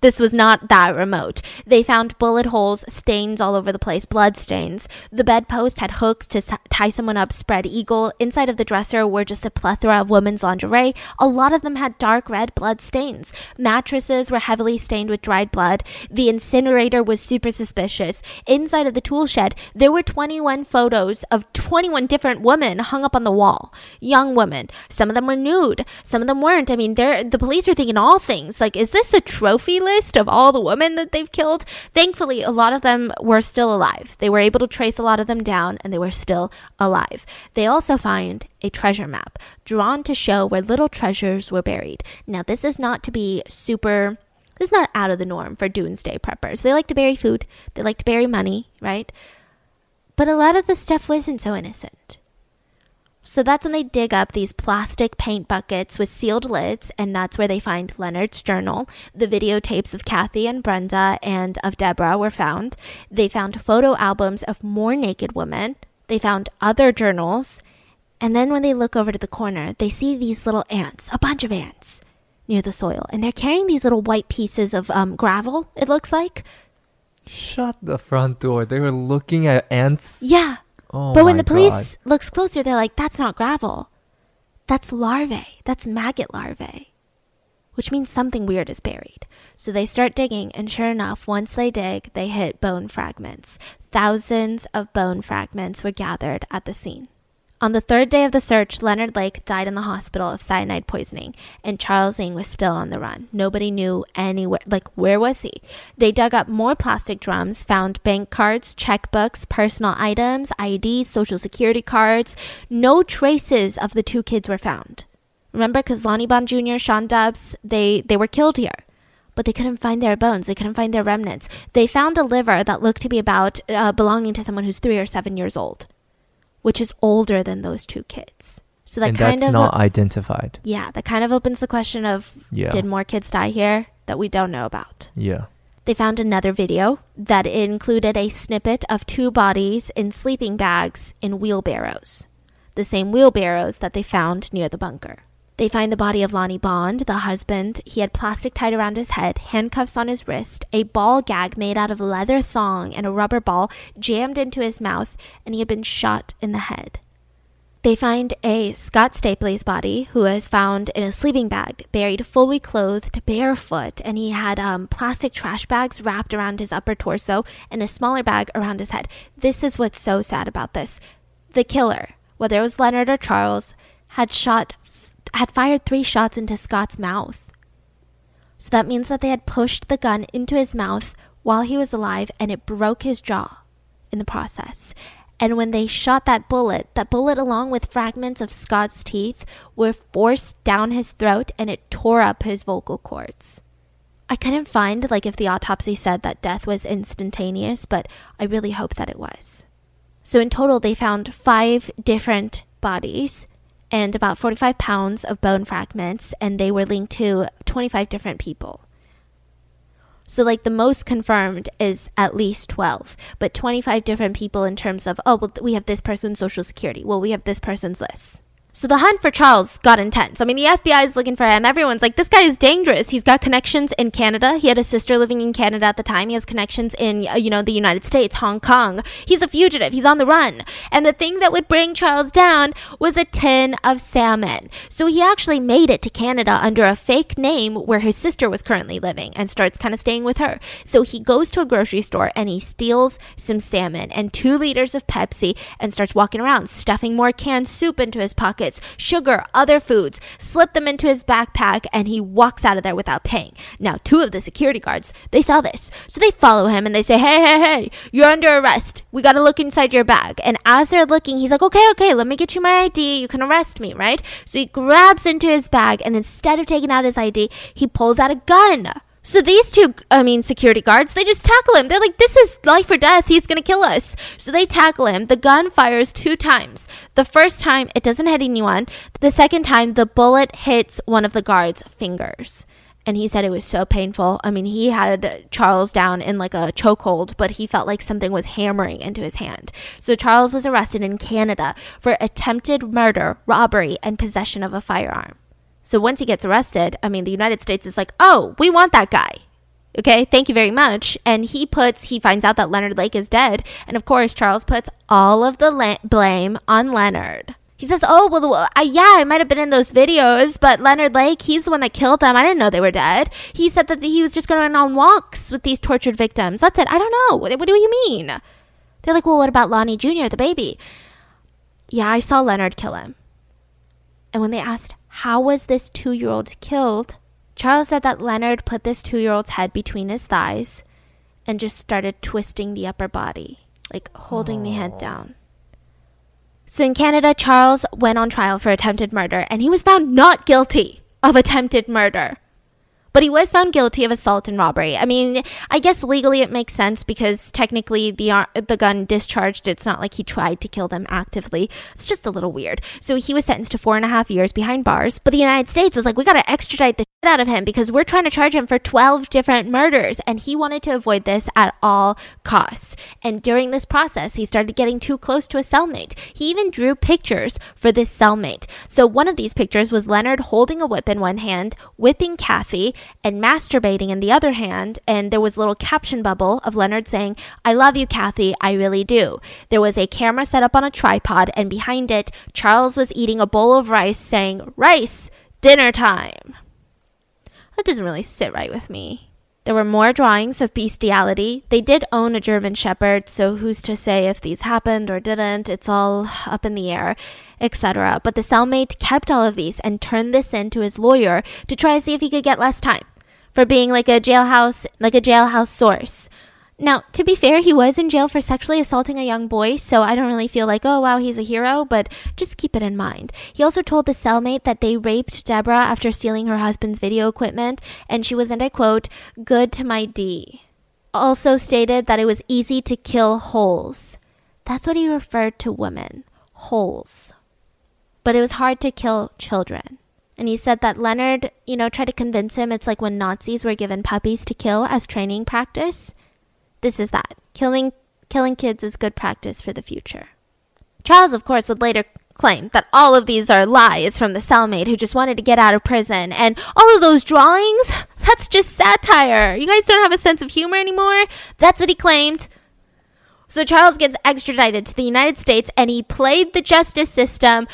This was not that remote. They found bullet holes, stains all over the place, blood stains. The bedpost had hooks to tie someone up, spread eagle. Inside of the dresser were just a plethora of women's lingerie. A lot of them had dark red blood stains. Mattresses were heavily stained with dried blood. The incinerator was super suspicious. Inside of the tool shed, there were 21 photos of 21 different women hung up on the wall. Young women. Some of them were nude. Some of them weren't. I mean, the police are thinking all things. Like, is this a trophy list of all the women that they've killed? Thankfully, a lot of them were still alive. They were able to trace a lot of them down, and they were still alive. They also find a treasure map drawn to show where little treasures were buried. Now, this is not out of the norm for doomsday preppers. They like to bury food. They like to bury money, right? But a lot of the stuff wasn't so innocent. So that's when they dig up these plastic paint buckets with sealed lids, and that's where they find Leonard's journal. The videotapes of Kathy and Brenda and of Deborah were found. They found photo albums of more naked women. They found other journals. And then when they look over to the corner, they see these little ants, a bunch of ants, near the soil. And they're carrying these little white pieces of gravel, it looks like. Shut the front door. They were looking at ants? Yeah. Oh, but when the police looks closer, they're like, that's not gravel. That's larvae. That's maggot larvae, which means something weird is buried. So they start digging, and sure enough, once they dig, they hit bone fragments. Thousands of bone fragments were gathered at the scene. On the third day of the search, Leonard Lake died in the hospital of cyanide poisoning, and Charles Ng was still on the run. Nobody knew anywhere. Like, where was he? They dug up more plastic drums, found bank cards, checkbooks, personal items, IDs, social security cards. No traces of the 2 kids were found. Remember, because Lonnie Bond Jr., Sean Dubs, they were killed here. But they couldn't find their bones. They couldn't find their remnants. They found a liver that looked to be about belonging to someone who's 3 or 7 years old, which is older than those 2 kids. So that kind of... that's not identified. Yeah, that kind of opens the question of, did more kids die here that we don't know about? Yeah. They found another video that included a snippet of 2 bodies in sleeping bags in wheelbarrows, the same wheelbarrows that they found near the bunker. They find the body of Lonnie Bond, the husband. He had plastic tied around his head, handcuffs on his wrist, a ball gag made out of a leather thong and a rubber ball jammed into his mouth, and he had been shot in the head. They find a Scott Stapley's body, who was found in a sleeping bag, buried fully clothed, barefoot, and he had plastic trash bags wrapped around his upper torso and a smaller bag around his head. This is what's so sad about this. The killer whether it was Leonard or Charles, had fired 3 shots into Scott's mouth. So that means that they had pushed the gun into his mouth while he was alive, and it broke his jaw in the process. And when they shot that bullet along with fragments of Scott's teeth were forced down his throat, and it tore up his vocal cords. I couldn't find, if the autopsy said that death was instantaneous, but I really hope that it was. So in total, they found 5 different bodies and about 45 pounds of bone fragments, and they were linked to 25 different people. So, the most confirmed is at least 12, but 25 different people in terms of, we have this person's social security. Well, we have this person's list. So the hunt for Charles got intense. The FBI is looking for him. Everyone's like, this guy is dangerous. He's got connections in Canada. He had a sister living in Canada at the time. He has connections in, the United States, Hong Kong. He's a fugitive. He's on the run. And the thing that would bring Charles down was a tin of salmon. So he actually made it to Canada under a fake name where his sister was currently living and starts kind of staying with her. So he goes to a grocery store and he steals some salmon and 2 liters of Pepsi and starts walking around, stuffing more canned soup into his pocket. Sugar, other foods, slipped them into his backpack, and he walks out of there without paying. Now, 2 of the security guards, they saw this. So they follow him, and they say, hey, you're under arrest. We got to look inside your bag. And as they're looking, he's like, okay, let me get you my ID. You can arrest me, right? So he grabs into his bag, and instead of taking out his ID, he pulls out a gun. So these 2, security guards, they just tackle him. They're like, this is life or death. He's going to kill us. So they tackle him. The gun fires 2 times. The first time, it doesn't hit anyone. The second time, the bullet hits one of the guards' fingers. And he said it was so painful. He had Charles down in a chokehold, but he felt like something was hammering into his hand. So Charles was arrested in Canada for attempted murder, robbery, and possession of a firearm. So once he gets arrested, the United States is like, we want that guy. Okay, thank you very much. And he finds out that Leonard Lake is dead. And of course, Charles puts all of the blame on Leonard. He says, I might have been in those videos, but Leonard Lake, he's the one that killed them. I didn't know they were dead. He said that he was just going on walks with these tortured victims. That's it. I don't know. What do you mean? They're like, what about Lonnie Jr., the baby? Yeah, I saw Leonard kill him. And when they asked, how was this 2-year-old killed? Charles said that Leonard put this 2-year-old's head between his thighs and just started twisting the upper body, holding the head down. So in Canada, Charles went on trial for attempted murder, and he was found not guilty of attempted murder. But he was found guilty of assault and robbery. I guess legally it makes sense because technically the gun discharged. It's not like he tried to kill them actively. It's just a little weird. So he was sentenced to 4.5 years behind bars. But the United States was like, we got to extradite the shit out of him because we're trying to charge him for 12 different murders. And he wanted to avoid this at all costs. And during this process, he started getting too close to a cellmate. He even drew pictures for this cellmate. So one of these pictures was Leonard holding a whip in one hand, whipping Kathy, and masturbating in the other hand, and there was a little caption bubble of Leonard saying, I love you, Kathy, I really do. There was a camera set up on a tripod, and behind it, Charles was eating a bowl of rice saying, rice, dinner time. That doesn't really sit right with me. There were more drawings of bestiality. They did own a German Shepherd, so who's to say if these happened or didn't? It's all up in the air, etc. But the cellmate kept all of these and turned this in to his lawyer to try to see if he could get less time for being like a jailhouse source. Now, to be fair, he was in jail for sexually assaulting a young boy, so I don't really feel like, he's a hero, but just keep it in mind. He also told the cellmate that they raped Deborah after stealing her husband's video equipment, and she was, and I quote, good to my D. Also stated that it was easy to kill holes. That's what he referred to women, holes. But it was hard to kill children. And he said that Leonard, tried to convince him it's like when Nazis were given puppies to kill as training practice. This is that. Killing kids is good practice for the future. Charles, of course, would later claim that all of these are lies from the cellmate who just wanted to get out of prison. And all of those drawings, that's just satire. You guys don't have a sense of humor anymore? That's what he claimed. So Charles gets extradited to the United States, and he played the justice system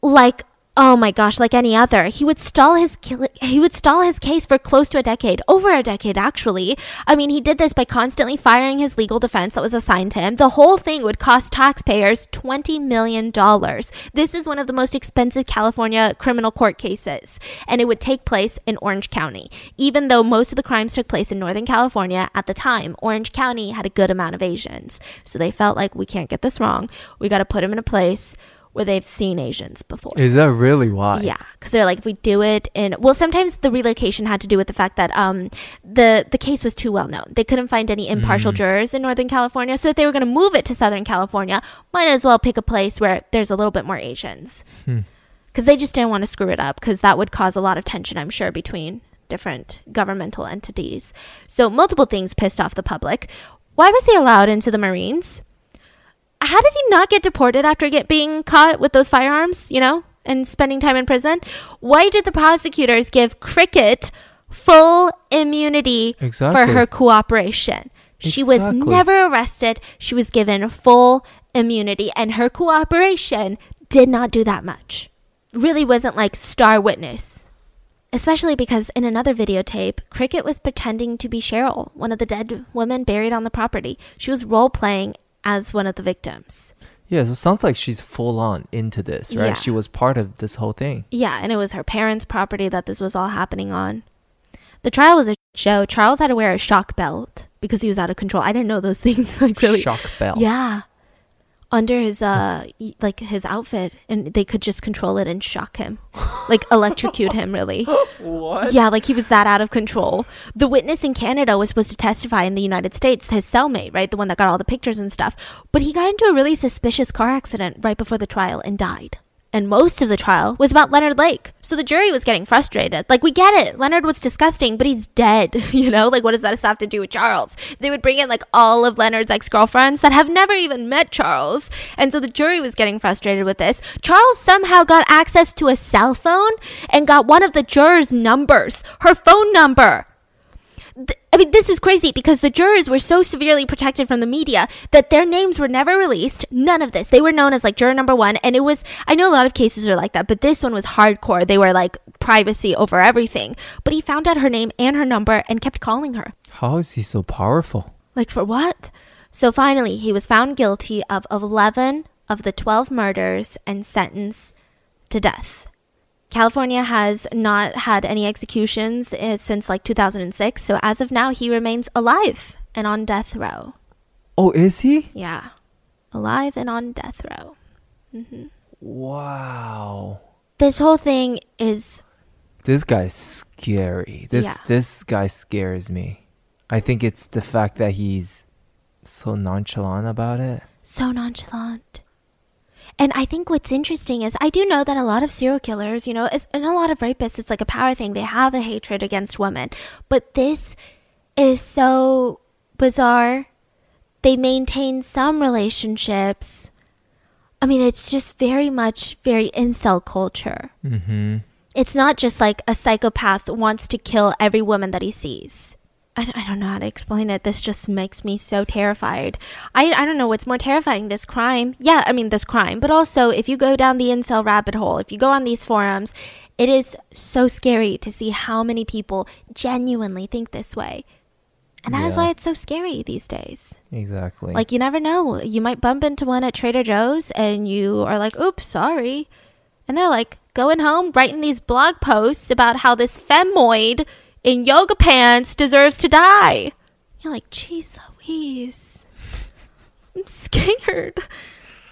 like Oh my gosh, like any other. He would stall his case for close to a decade, over a decade actually. I mean, he did this by constantly firing his legal defense that was assigned to him. The whole thing would cost taxpayers $20 million. This is one of the most expensive California criminal court cases, and it would take place in Orange County. Even though most of the crimes took place in Northern California at the time, Orange County had a good amount of Asians. So they felt like, we can't get this wrong. We got to put him in a place where they've seen Asians before. Is that really why? Yeah, because they're like, if we do it in... Well, sometimes the relocation had to do with the fact that the case was too well known. They couldn't find any impartial jurors in Northern California, so if they were going to move it to Southern California, might as well pick a place where there's a little bit more Asians. Because they just didn't want to screw it up, because that would cause a lot of tension, I'm sure, between different governmental entities. So multiple things pissed off the public. Why was he allowed into the Marines? How did he not get deported after being caught with those firearms, you know, and spending time in prison? Why did the prosecutors give Cricket full immunity for her cooperation? She was never arrested. She was given full immunity, and her cooperation did not do that much. Really wasn't like star witness. Especially because in another videotape, Cricket was pretending to be Cheryl, one of the dead women buried on the property. She was role-playing as one of the victims. Yeah, so it sounds like she's full on into this, right? Yeah. She was part of this whole thing. Yeah, and it was her parents' property that this was all happening on. The trial was a show. Charles had to wear a shock belt because he was out of control. I didn't know those things. Like, really. Shock belt. Yeah. Under his like his outfit, and they could just control it and shock him. Like electrocute him, really. What? Yeah, like he was that out of control. The witness in Canada was supposed to testify in the United States, his cellmate, right? The one that got all the pictures and stuff. But he got into a really suspicious car accident right before the trial and died. And most of the trial was about Leonard Lake. So the jury was getting frustrated. Like, we get it. Leonard was disgusting, but he's dead. You know, like, what does that have to do with Charles? They would bring in, like, all of Leonard's ex-girlfriends that have never even met Charles. And so the jury was getting frustrated with this. Charles somehow got access to a cell phone and got one of the jurors' numbers, her phone number. I mean, this is crazy because the jurors were so severely protected from the media that their names were never released. None of this. They were known as like juror number one. And it was, I know a lot of cases are like that, but this one was hardcore. They were like privacy over everything. But he found out her name and her number and kept calling her. How is he so powerful? Like, for what? So finally, he was found guilty of 11 of the 12 murders and sentenced to death. California has not had any executions since like 2006. So as of now, he remains alive and on death row. Oh, is he? Yeah. Alive and on death row. Mm-hmm. Wow. This whole thing is... This guy's scary. This guy scares me. I think it's the fact that he's so nonchalant about it. So nonchalant. And I think what's interesting is I do know that a lot of serial killers, you know, and a lot of rapists, it's like a power thing. They have a hatred against women. But this is so bizarre. They maintain some relationships. I mean, it's just very much, very incel culture. Mm-hmm. It's not just like a psychopath wants to kill every woman that he sees. I don't know how to explain it. This just makes me so terrified. I don't know what's more terrifying, this crime. Yeah, I mean, this crime. But also, if you go down the incel rabbit hole, if you go on these forums, it is so scary to see how many people genuinely think this way. And that is why it's so scary these days. Exactly. Like, you never know. You might bump into one at Trader Joe's and you are like, oops, sorry. And they're like, going home, writing these blog posts about how this femoid in yoga pants deserves to die. You're like, geez Louise, I'm scared.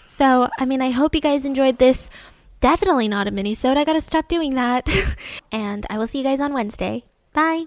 So, I mean, I hope you guys enjoyed this. Definitely not a minisode. I gotta stop doing that. And I will see you guys on Wednesday. Bye.